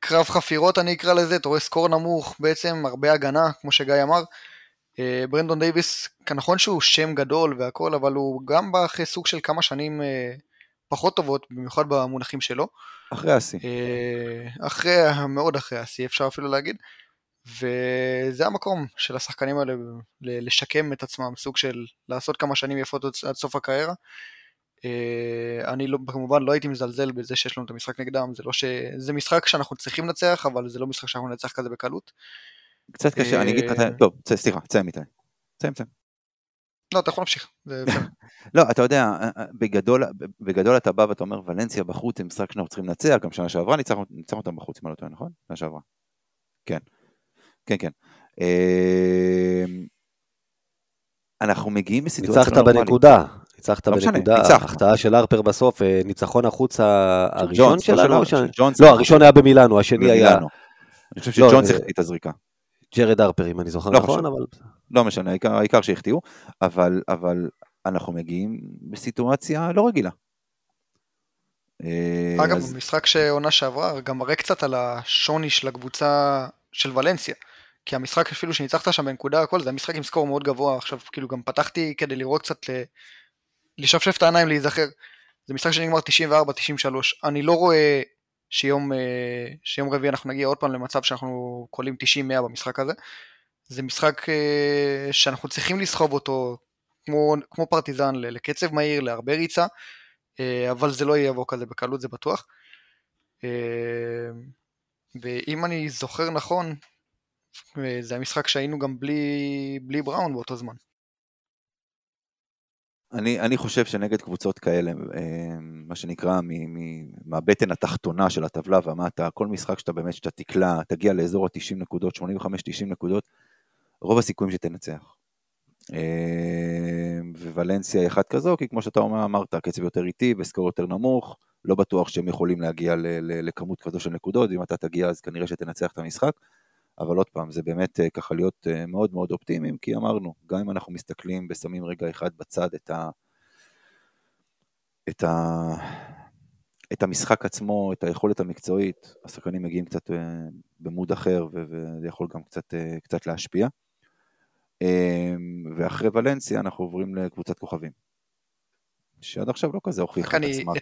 קרב חפירות, אני אקרא לזה, אתה רואה סקור נמוך, בעצם הרבה הגנה, כמו שגיא אמר. ברנדון דייביס, נכון שהוא שם גדול והכל, אבל הוא גם בא אחרי סוג של כמה שנים פחות טובות, במיוחד במונחים שלו. אחרי הסי. מאוד אחרי הסי, אפשר אפילו להגיד. וזה המקום של השחקנים האלה לשקם את עצמם, סוג של לעשות כמה שנים יפות עד סוף הקריירה. אני כמובן לא הייתי מזלזל בזה שיש לנו את המשחק נגדם, זה משחק שאנחנו צריכים לנצח, אבל זה לא משחק שאנחנו ננצח כזה בקלות. קצת קשה, אני אגיד לך, טוב, סליחה, צאם איתי. צאם. לא, אתה יכול להמשיך. לא, אתה יודע, בגדול אתה בא ואתה אומר, ולנסיה בחוץ, הם משחק שאנחנו צריכים לנצח, גם שנה שעברה ניצחנו אותם בחוץ, אם לא טועה, נכון? שנה שעברה. כן. כן. אנחנו מגיעים בסיטואציה נורמלית. ניצחת בנקודה. ההחטאה של הרפר בסוף, ניצחון החוץ הראשון שלנו? לא, הראשון היה במילאנו, השני היה... אני חושב שג'ונס החטיא את הזריקה. ג'רד הרפר, אם אני זוכר נכון, אבל... לא משנה, העיקר שהכתיעו, אבל אנחנו מגיעים בסיטואציה לא רגילה. אגב, במשחק שעונה שעברה, גם מראה קצת על השוני של הקבוצה של ולנסיה, כי המשחק אפילו שניצחת שם בנקודה הכל, זה היה משחק עם סקור מאוד גבוה, עכשיו כאילו גם פתחתי כדי לראות קצת, לשפשף את העיניים להיזכר, זה משחק שנגמר 94-93, אני לא רואה שיום רביעי אנחנו נגיע עוד פעם למצב שאנחנו קולים 90-100 במשחק הזה, זה משחק שאנחנו צריכים לסחוב אותו, כמו פרטיזן, לקצב מהיר, להרבה ריצה, אבל זה לא יבוא כזה בקלות, זה בטוח, ואם אני זוכר נכון, זה המשחק שהיינו גם בלי בראון באותו זמן. אני חושב שנגד קבוצות כאלה, מה שנקרא מהבטן התחתונה של הטבלה ומטה, כל משחק שאתה באמת שאתה תקלה, תגיע לאזור ה-90 נקודות, 85-90 נקודות, רוב הסיכויים שתנצח. ווולנסיה היא אחת כזו, כי כמו שאתה אמרת, הקצב יותר איטי, בסקור יותר נמוך, לא בטוח שהם יכולים להגיע לכמות כזו של נקודות, ואם אתה תגיע אז כנראה שתנצח את המשחק, אבל עוד פעם, זה באמת ככה להיות מאוד מאוד אופטימיים, כי אמרנו, גם אם אנחנו מסתכלים בשמים רגע אחד בצד את המשחק עצמו, את היכולת המקצועית, השחקנים מגיעים קצת במוד אחר, וזה יכול גם קצת להשפיע. ואחרי ולנסיה אנחנו עוברים לקבוצת כוכבים, שעד עכשיו לא כזה הוכיחה את עצמה.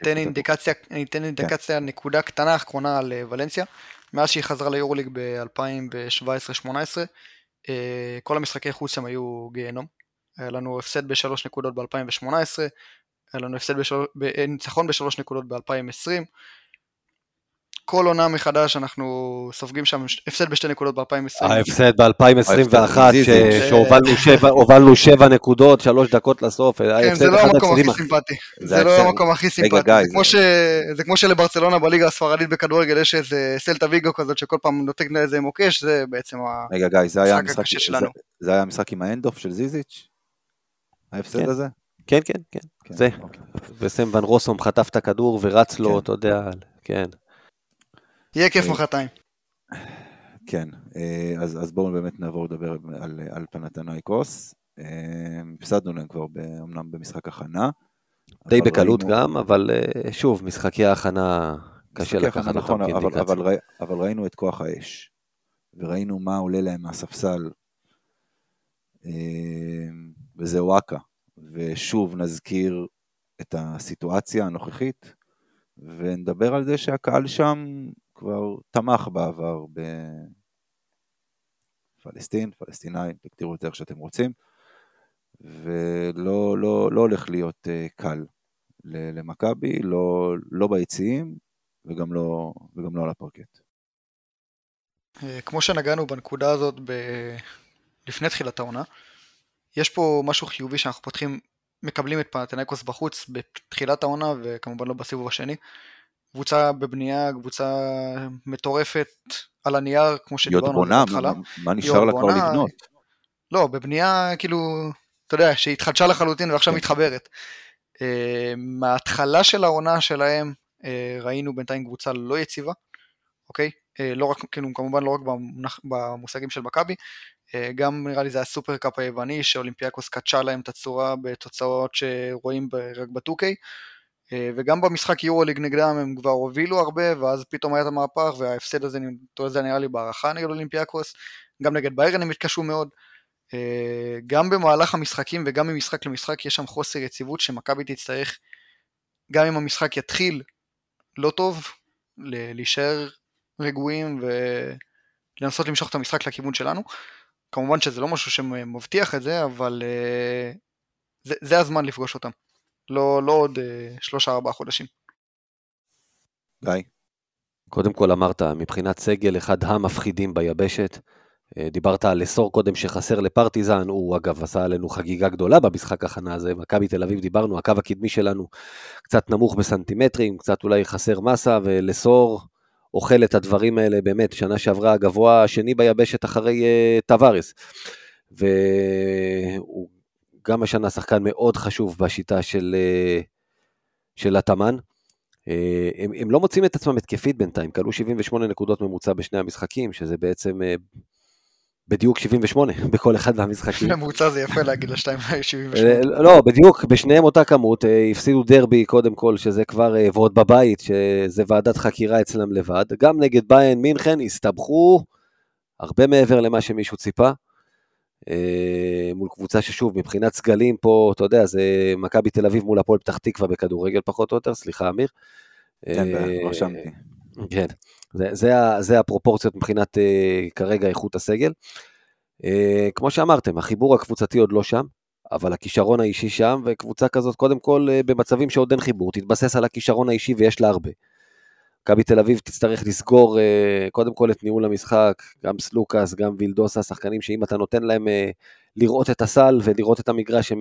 אני אתן אינדיקציה, נקודה קטנה אחרונה על ולנסיה, מאז שהיא חזרה ליורוליג ב-2017-18, כל המשחקי חוץ שם היו גיהנום, היה לנו הפסד ב-3 נקודות ב-2018, היה לנו ניצחון ב-3 נקודות ב-2020, כל עונה מחדש אנחנו סופגים שם הפסד ב-2 נקודות ב-2020. ההפסד ב-2021 שהובלנו 7 נקודות, 3 דקות לסוף. כן, זה לא המקום הכי סימפטי. זה לא המקום הכי סימפטי. זה כמו שלברצלונה בליגה הספרדית בכדורגל יש איזה סלטה ויגו כזאת שכל פעם נותק איזה מוקש, זה בעצם המשחק הקשה שלנו. זה היה המשחק עם האנדוף של זיזיץ'? ההפסד הזה? כן, כן, כן. זה. וסם ון רוסום חטף את הכדור ורץ לו, אתה יודע, כן. יהיה כיף מחרתיים. כן, אז בואו באמת נעבור לדבר על פנתנייקוס. הפסדנו להם כבר אמנם במשחק הכנה. די בקלות גם, אבל שוב, משחקי ההכנה קשה לקחת אותם כאינדיקציה. אבל ראינו את כוח האש, וראינו מה עולה להם מהספסל, וזה וואקה. ושוב נזכיר את הסיטואציה הנוכחית, ונדבר על זה שהקהל שם כבר תמך בעבר בפלסטין, פלסטינאים, תקדירו את זה איך שאתם רוצים, ולא לא הולך להיות קל למכבי, לא ביציעים, וגם לא על הפרקט. כמו שנגענו בנקודה הזאת לפני תחילת העונה, יש פה משהו חיובי שאנחנו פותחים, מקבלים את פנתנייקוס בחוץ בתחילת העונה וכמובן לא בסיבוב השני. קבוצה בבנייה, קבוצה מטורפת על הנייר כמו שדיברנו בהתחלה. מה נשאר לה כבר לבנות? לא, בבנייה כאילו, אתה יודע, שהתחדשה לחלוטין ועכשיו מתחברת. מההתחלה של העונה שלהם ראינו בינתיים קבוצה לא יציבה, אוקיי? לא רק, כאילו, כמובן לא רק במושגים של מכבי, גם נראה לי זה הסופר קאפ היווני שאולימפיאקוס קטשה להם את הצורה בתוצאות שרואים רק בטוקיי, וגם במשחק יורוליג נגדם הם כבר הובילו הרבה ואז פתאום היה את המהפך וההפסד הזה נראה לי בהערכה נגד אולימפיאקוס, גם נגד ביירן הם התקשו מאוד, גם במהלך המשחקים וגם ממשחק למשחק יש שם חוסר יציבות שמכבי תצטרך גם אם המשחק יתחיל לא טוב להישאר רגועים ולנסות למשוך את המשחק לכיוון שלנו, כמובן שזה לא משהו שמבטיח את זה, אבל זה הזמן לפגוש אותם. לא עוד 3-4 חודשים. גיא. קודם כל אמרת, מבחינת סגל, אחד המפחידים ביבשת, דיברת על לסור קודם שחסר לפרטיזן, הוא אגב עשה עלינו חגיגה גדולה במשחק הכנה הזה, מכבי תל אביב דיברנו, הקו הקדמי שלנו קצת נמוך בסנטימטרים, קצת אולי חסר מסה, ולסור... אוכל את הדברים האלה באמת, שנה שעברה הגבוה השני ביבשת אחרי טווארס, והוא גם השנה שחקן מאוד חשוב בשיטה של התאמן, הם לא מוצאים את עצמם התקפית בינתיים, קלו 78 נקודות ממוצע בשני המשחקים, שזה בעצם בדיוק 78 בכל אחד מהמשחקים. הממוצע זה יפה להגיד לשתיים 78. לא, בדיוק, בשניהם אותה כמות, הפסידו דרבי קודם כל, שזה כבר ועוד בבית, שזה ועדת חקירה אצלם לבד, גם נגד ביירן מינכן, הסתבכו הרבה מעבר למה שמישהו ציפה, מול קבוצה ששוב, מבחינת סגלים פה, אתה יודע, זה מכבי תל אביב מול הפועל פתח תקווה בכדורגל פחות או יותר, סליחה אמיר. רשמתי. כן. זה הפרופורציות מבחינת כרגע איכות הסגל. כמו שאמרתם, החיבור הקבוצתי עוד לא שם, אבל הכישרון האישי שם, וקבוצה כזאת קודם כל במצבים שעוד אין חיבור, תתבסס על הכישרון האישי ויש לה הרבה. מכבי תל אביב תצטרך לסגור קודם כל את ניהול המשחק, גם סלוקס, גם וילדוסה, שחקנים שאם אתה נותן להם לראות את הסל ולראות את המגרש,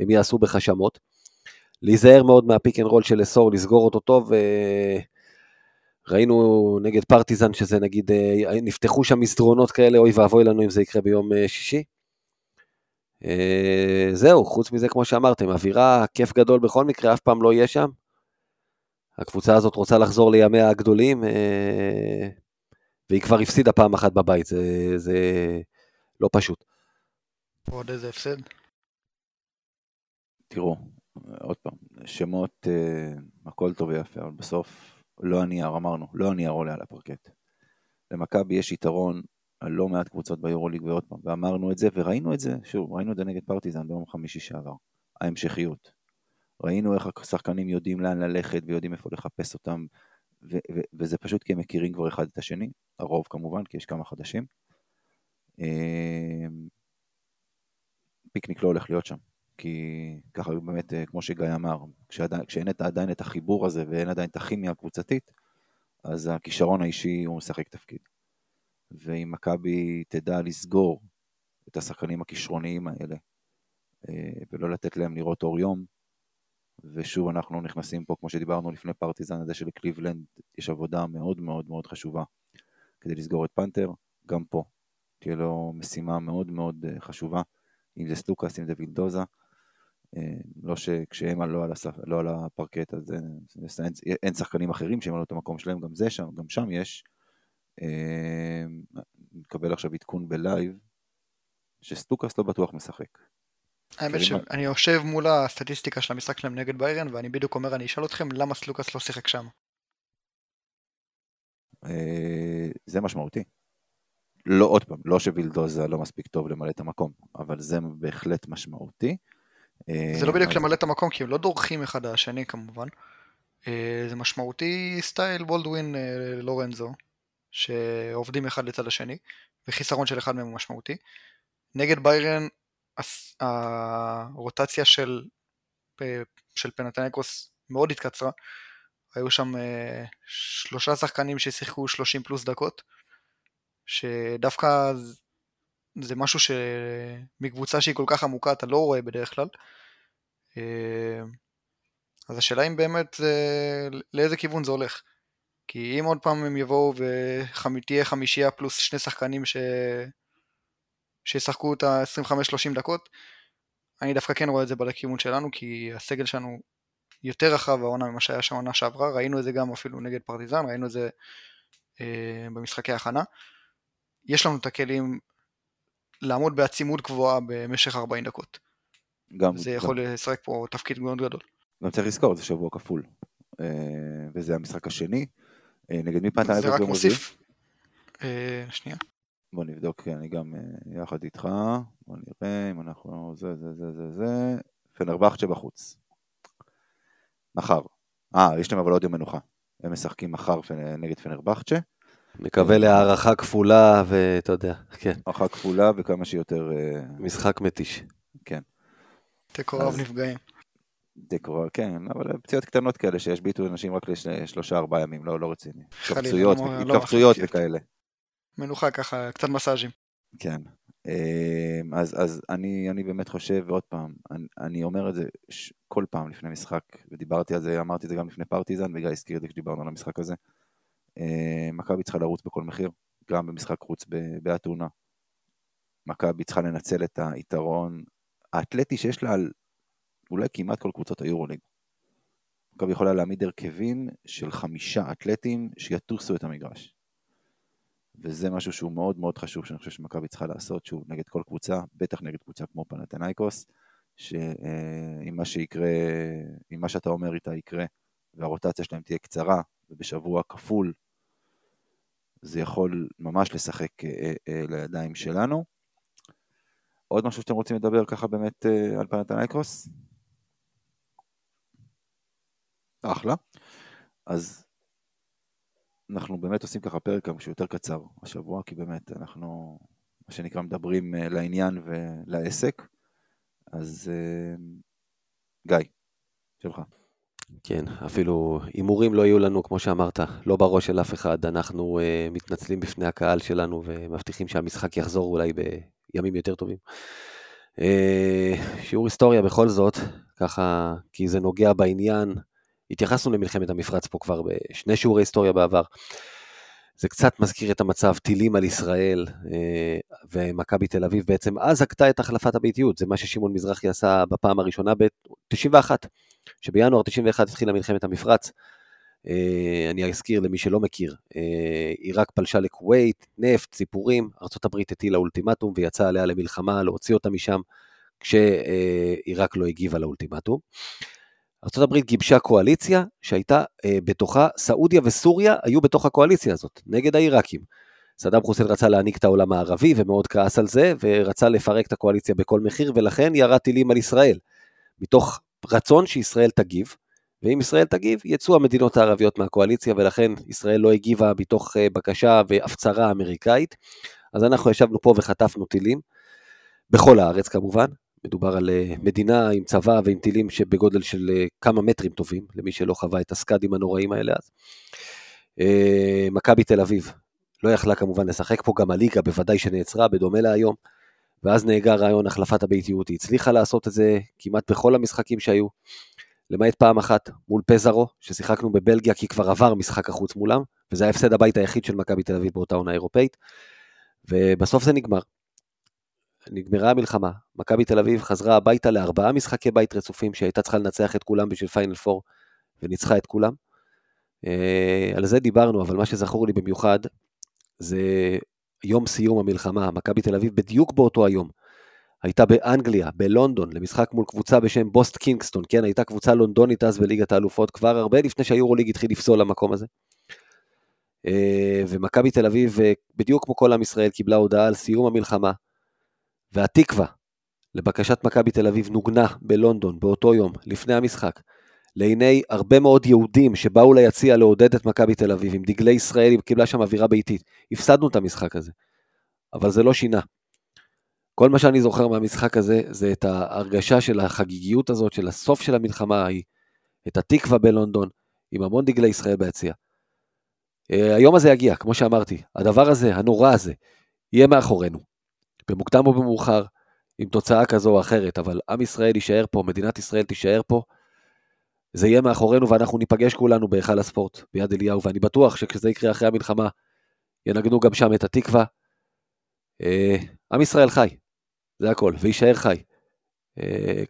הם יעשו בחשמות. להיזהר מאוד מהפיק אנד רול של אסור, לסגור אותו טוב, ראינו נגד פרטיזן שזה נגיד, נפתחו שם מסדרונות כאלה, אוי ואבוי לנו אם זה יקרה ביום שישי. זהו, חוץ מזה כמו שאמרתם, אווירה, כיף גדול בכל מקרה, אף פעם לא יהיה שם. הקבוצה הזאת רוצה לחזור לימיה הגדולים, והיא כבר הפסידה פעם אחת בבית, זה לא פשוט. עוד איזה הפסד? תראו, עוד פעם, שמות, הכל טוב ויפה, אבל בסוף, לא הנייר, אמרנו, לא הנייר עולה על הפרקט. למכבי יש יתרון על לא מעט קבוצות ביורוליג ועוד פעם, ואמרנו את זה וראינו את זה, שוב, ראינו את זה נגד פרטיזן ביום חמישי שעבר, ההמשכיות. ראינו איך השחקנים יודעים לאן ללכת ויודעים איפה לחפש אותם, וזה פשוט כי הם מכירים כבר אחד את השני, הרוב כמובן, כי יש כמה חדשים. פיקניק לא הולך להיות שם. כי ככה באמת, כמו שגיא אמר, כשאין עדיין את החיבור הזה, ואין עדיין את הכימיה הקבוצתית, אז הכישרון האישי הוא משחק תפקיד. ואם מכבי תדע לסגור את השחקנים הכישרוניים האלה, ולא לתת להם לראות אור יום, ושוב אנחנו נכנסים פה, כמו שדיברנו לפני פרטיזן הזה של קליבלנד, יש עבודה מאוד מאוד מאוד חשובה, כדי לסגור את פנתר, גם פה תהיה לו משימה מאוד מאוד חשובה, אם זה סלוקס, אם זה וילדוזה, לא שכשהם לא על הפרקט, אז אין שחקנים אחרים שהם עלו את המקום שלהם, גם זה שם, גם שם יש. נקבל עכשיו עדכון בלייב, שסטוקס לא בטוח משחק. האמת שאני יושב מול הסטטיסטיקה של המשחק שלהם נגד ביירן, ואני בדיוק אומר, אני אשאל אתכם למה סלוקס לא שיחק שם. זה משמעותי. לא עוד פעם, לא שווילדוזה לא מספיק טוב למלא את המקום, אבל זה בהחלט משמעותי. זה לא בדיוק למלא את המקום, כי הם לא דורכים אחד השני כמובן. זה משמעותי סטייל בולדווין לורנזו, שעובדים אחד לצד השני, וחיסרון של אחד מהם הוא משמעותי. נגד ביירן, הרוטציה של פנתנייקוס מאוד התקצרה, היו שם שלושה שחקנים ששיחקו 30 פלוס דקות, שדווקא זה משהו שמקבוצה שהיא כל כך עמוקה אתה לא רואה בדרך כלל, אז השאלה אם באמת לאיזה כיוון זה הולך, כי אם עוד פעם הם יבואו ותהיה חמישייה פלוס שני שחקנים שישחקו אותה 25-30 דקות, אני דווקא כן רואה את זה בכיוון שלנו, כי הסגל שלנו יותר רחב העונה ממה שהיה שעונה שעברה, ראינו את זה גם אפילו נגד פרטיזן, ראינו את זה במשחקי ההכנה, יש לנו את הכלים לעמוד בעצימות קבועה במשך 40 דקות. זה יכול לשחק פה תפקיד מאוד גדול. גם צריך לזכור, זה שבוע כפול. וזה המשחק השני. נגד מי פנתנייקוס? זה רק מוסיף. שנייה. בוא נבדוק, אני גם יחד איתך. בוא נראה אם אנחנו... זה. פנרבחצ'ה בחוץ. מחר. יש להם אבל עוד יום מנוחה. הם משחקים מחר נגד פנרבחצ'ה. מקווה להערכה כפולה ואתה יודע, כן. הערכה כפולה וכמה שיותר... משחק מתיש. כן. תקורב נפגעים. תקורב, כן, אבל פציעות קטנות כאלה שישביטו אנשים רק ל3-4 ימים, לא רציני. התכווצויות וכאלה. מנוחה ככה, קצת מסאז'ים. כן. אז אני באמת חושב, ועוד פעם, אני אומר את זה כל פעם לפני משחק, ודיברתי על זה, אמרתי את זה גם לפני פרטיזן, וגיא הזכיר את זה כשדיברנו על המשחק הזה. מכבי צריכה לרוץ בכל מחיר, גם במשחק חוץ באתונה. מכבי צריכה לנצל את היתרון האתלטי שיש לה על אולי כמעט כל קבוצות היורוליג. מכבי יכולה להעמיד הרכבים של 5 אתלטים שיתוסו את המגרש. וזה משהו שהוא מאוד מאוד חשוב, שאני חושב שמכבי צריכה לעשות, שהוא נגד כל קבוצה, בטח נגד קבוצה כמו פנתינייקוס, שאם מה שיקרה, אם מה שאתה אומר איתה יקרה, והרוטציה שלהם תהיה קצרה, ובשבוע כפול, זה יכול ממש לשחק לידיים שלנו. עוד משהו שאתם רוצים לדבר ככה באמת על פנתינייקוס? אחלה. אז אנחנו באמת עושים ככה פרק שהוא יותר קצר השבוע, כי באמת אנחנו, מה שנקרא, מדברים לעניין ולעסק. אז גיא, שלך. כן, אפילו אימורים לא יהיו לנו, כמו שאמרת, לא בראש של אף אחד. אנחנו מתנצלים בפני הקהל שלנו ומבטיחים שהמשחק יחזור אולי בימים יותר טובים. שיעור היסטוריה בכל זאת, ככה, כי זה נוגע בעניין. התייחסנו למלחמת המפרץ פה כבר בשני שיעורי היסטוריה בעבר. זה קצת מזכיר את המצב, טילים על ישראל, ומכבי תל אביב בעצם אז עקתה את החלפת הביתיות, זה מה ששימון מזרחי עשה בפעם הראשונה ב-91, שבינואר 91 התחילה מלחמת המפרץ. אני אזכיר למי שלא מכיר, עיראק פלשה לכווית, נפט, ציפורים, ארצות הברית הטילה אולטימטום ויצאה עליה למלחמה, להוציא אותה משם, כשעיראק לא הגיבה לאולטימטום. ארצות הברית גיבשה קואליציה שהייתה בתוכה, סעודיה וסוריה היו בתוך הקואליציה הזאת, נגד העיראקים. סדאם חוסיין רצה להעניק את העולם הערבי, ומאוד כעס על זה, ורצה לפרק את הקואליציה בכל מחיר, ולכן ירה טילים על ישראל, מתוך רצון שישראל תגיב, ואם ישראל תגיב, יצאו המדינות הערביות מהקואליציה, ולכן ישראל לא הגיבה בתוך בקשה והפצרה אמריקאית, אז אנחנו ישבנו פה וחטפנו טילים, בכל הארץ כמובן, מדובר על מדינה עם צבא ועם טילים שבגודל של כמה מטרים טובים, למי שלא חווה את הסקאדים הנוראים האלה אז. מכבי תל אביב, לא יכלה כמובן לשחק פה, גם הליגה בוודאי שנעצרה, בדומה להיום, ואז נהגה רעיון החלפת הביתיות, היא הצליחה לעשות את זה כמעט בכל המשחקים שהיו, למעט פעם אחת מול פזרו, ששיחקנו בבלגיה כי כבר עבר משחק החוץ מולם, וזה ההפסד הבית היחיד של מכבי תל אביב באותה עונה אירופאית, ובסוף זה נגמר. נגמרה המלחמה, מכבי תל אביב חזרה הביתה ל4 משחקי בית רצופים שהייתה צריכה לנצח את כולם בשביל פיינל 4 וניצחה את כולם. על זה דיברנו, אבל מה שזכור לי במיוחד זה יום סיום המלחמה. מכבי תל אביב בדיוק באותו היום הייתה באנגליה, בלונדון, למשחק מול קבוצה בשם בוסט קינגסטון. כן, הייתה קבוצה לונדונית אז בליגת האלופות, כבר הרבה לפני שהיורוליג התחיל לפסול למקום הזה. ומכבי תל אביב בדיוק כמו כל עם ישראל קיבלה הודעה על סיום המלחמה. והתקווה, לבקשת מכבי תל אביב, נוגנה בלונדון באותו יום, לפני המשחק, לעיני הרבה מאוד יהודים שבאו ליציע לעודד את מכבי תל אביב, עם דגלי ישראל, קיבלה שם אווירה ביתית. הפסדנו את המשחק הזה, אבל זה לא שינה. כל מה שאני זוכר מהמשחק הזה, זה את ההרגשה של החגיגיות הזאת, של הסוף של המלחמה ההיא, את התקווה בלונדון, עם המון דגלי ישראל ביציע. היום הזה יגיע, כמו שאמרתי, הדבר הזה, הנורא הזה, יהיה מאחורינו. במוקדם או במאוחר, עם תוצאה כזו או אחרת, אבל עם ישראל יישאר פה, מדינת ישראל תישאר פה, זה יהיה מאחורינו ואנחנו ניפגש כולנו בהיכל הספורט, ביד אליהו, ואני בטוח שכשזה יקרה אחרי המלחמה, ינגנו גם שם את התקווה. עם ישראל חי, זה הכל, ויישאר חי.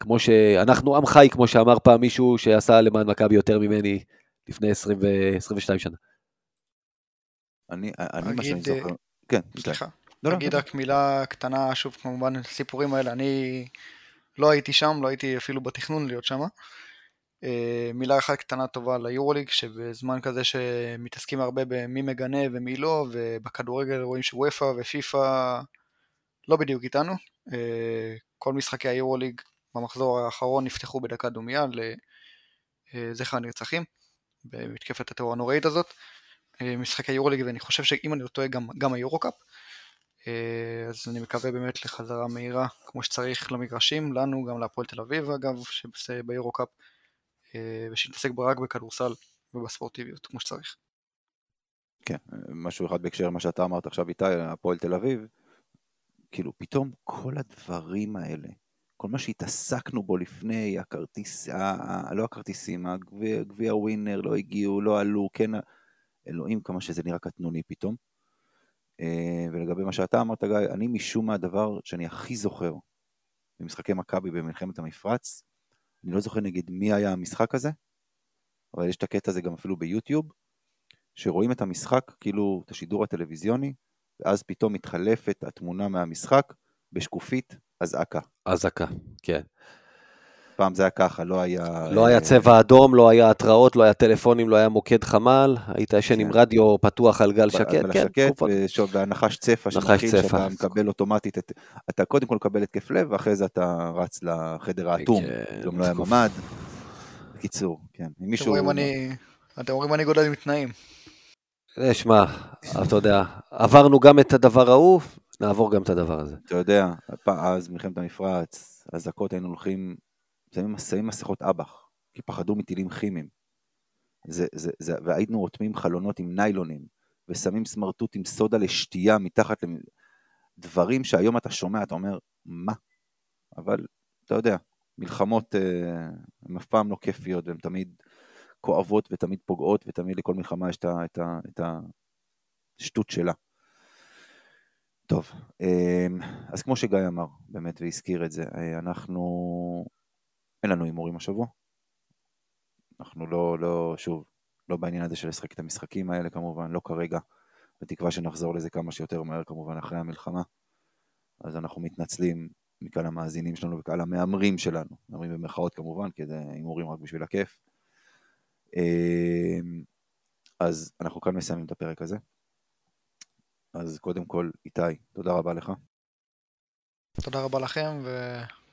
כמו שאנחנו עם חי, כמו שאמר פעם מישהו שעשה למען מכבי יותר ממני, לפני 22 שנה. אני מה שאני זוכר. כן, סליחה. נגיד רק מילה קטנה, שוב כמובן הסיפורים האלה, אני לא הייתי שם, לא הייתי אפילו בתכנון להיות שם. מילה אחת קטנה טובה ליורוליג, שבזמן כזה שמתעסקים הרבה במי מגנה ומי לא, ובכדורגל רואים שוואפה ופיפה לא בדיוק איתנו. כל משחקי היורוליג במחזור האחרון נפתחו בדקה דומיה לזכר הנרצחים, במתקפת הטרור הנוראית הזאת. משחקי היורוליג, ואני חושב שאם אני לא טועה גם היורוקאפ, אז אני מקווה באמת לחזרה מהירה כמו שצריך למגרשים, לנו גם להפועל תל אביב אגב, שביורוקאפ ושתעסק רק בכדורסל ובספורטיביות כמו שצריך. כן, משהו אחד בהקשר מה שאתה אמרת עכשיו איתי, הפועל תל אביב, כאילו פתאום כל הדברים האלה, כל מה שהתעסקנו בו לפני, לא הכרטיסים, גביע ווינר, לא הגיעו, לא עלו, כן, אלוהים כמה שזה נראה קטנוני פתאום. ולגבי מה שאתה אמרת גיא, אני משום מה הדבר שאני הכי זוכר במשחקי מכבי במלחמת המפרץ, אני לא זוכר נגד מי היה המשחק הזה, אבל יש את הקטע הזה גם אפילו ביוטיוב, שרואים את המשחק, כאילו את השידור הטלוויזיוני, ואז פתאום מתחלפת התמונה מהמשחק בשקופית אזעקה. אזעקה, כן. פעם זה היה ככה, לא היה צבע אדום, לא היה התראות, לא היה טלפונים, לא היה מוקד חמל, היית ישן עם רדיו פתוח על גל שקט, כן, והנחש צפה שמתחיל, שאתה מקבל אוטומטית, אתה קודם כל מקבל התקף לב, ואחרי זה אתה רץ לחדר האטום, גם לא היה ממ"ד, בקיצור, כן. אתם אומרים אני גודל עם תנאים. שמע, אתה יודע, עברנו גם את הדבר ההוא, נעבור גם את הדבר הזה. אתה יודע, אז מלחמת המפרץ, הזעקות היינו הולכים, שמים מסכות אבח, כי פחדו מטילים כימיים. והיינו רותמים חלונות עם ניילונים, ושמים סמרטוט עם סודה לשתייה מתחת לדברים שהיום אתה שומע, אתה אומר, מה? אבל אתה יודע, מלחמות הן אף פעם לא כיפיות, והן תמיד כואבות ותמיד פוגעות, ותמיד לכל מלחמה יש את השטות שלה. טוב, אז כמו שגיא אמר, באמת, והזכיר את זה, אנחנו... אין לנו אימורים השבוע. אנחנו לא בעניין הזה של לשחק את המשחקים האלה, כמובן, לא כרגע. בתקווה שנחזור לזה כמה שיותר מהר, כמובן, אחרי המלחמה. אז אנחנו מתנצלים מכאן המאזינים שלנו וכאן המאמרים שלנו. מאמרים במרכאות, כמובן, כי זה אימורים רק בשביל הכיף. אז אנחנו כאן מסיימים את הפרק הזה. אז קודם כל, איתי, תודה רבה לך. תודה רבה לכם,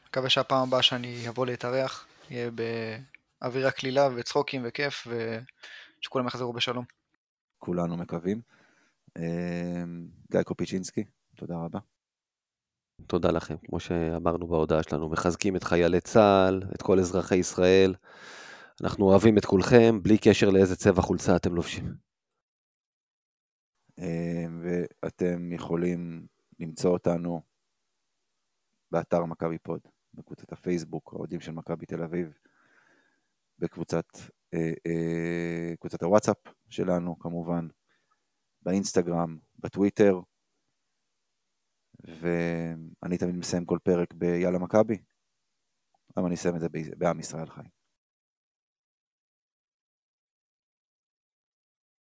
מקווה שהפעם הבאה שאני אבוא להתארח, יהיה באווירה קלילה וצחוקים וכיף, ושכולם יחזרו בשלום. כולנו מקווים. גיא קופיצ'ינסקי, תודה רבה. תודה לכם. כמו שאמרנו בהודעה שלנו, מחזקים את חיילי צה"ל, את כל אזרחי ישראל. אנחנו אוהבים את כולכם, בלי קשר לאיזה צבע חולצה אתם לובשים. ואתם יכולים למצוא אותנו באתר מכבי פוד, בקבוצת הפייסבוק, האוהדים של מכבי תל אביב, בקבוצת הוואטסאפ שלנו, כמובן, באינסטגרם, בטוויטר, ואני תמיד מסיים כל פרק ביאללה מכבי, אבל אני אסיים את זה בעם ישראל חי.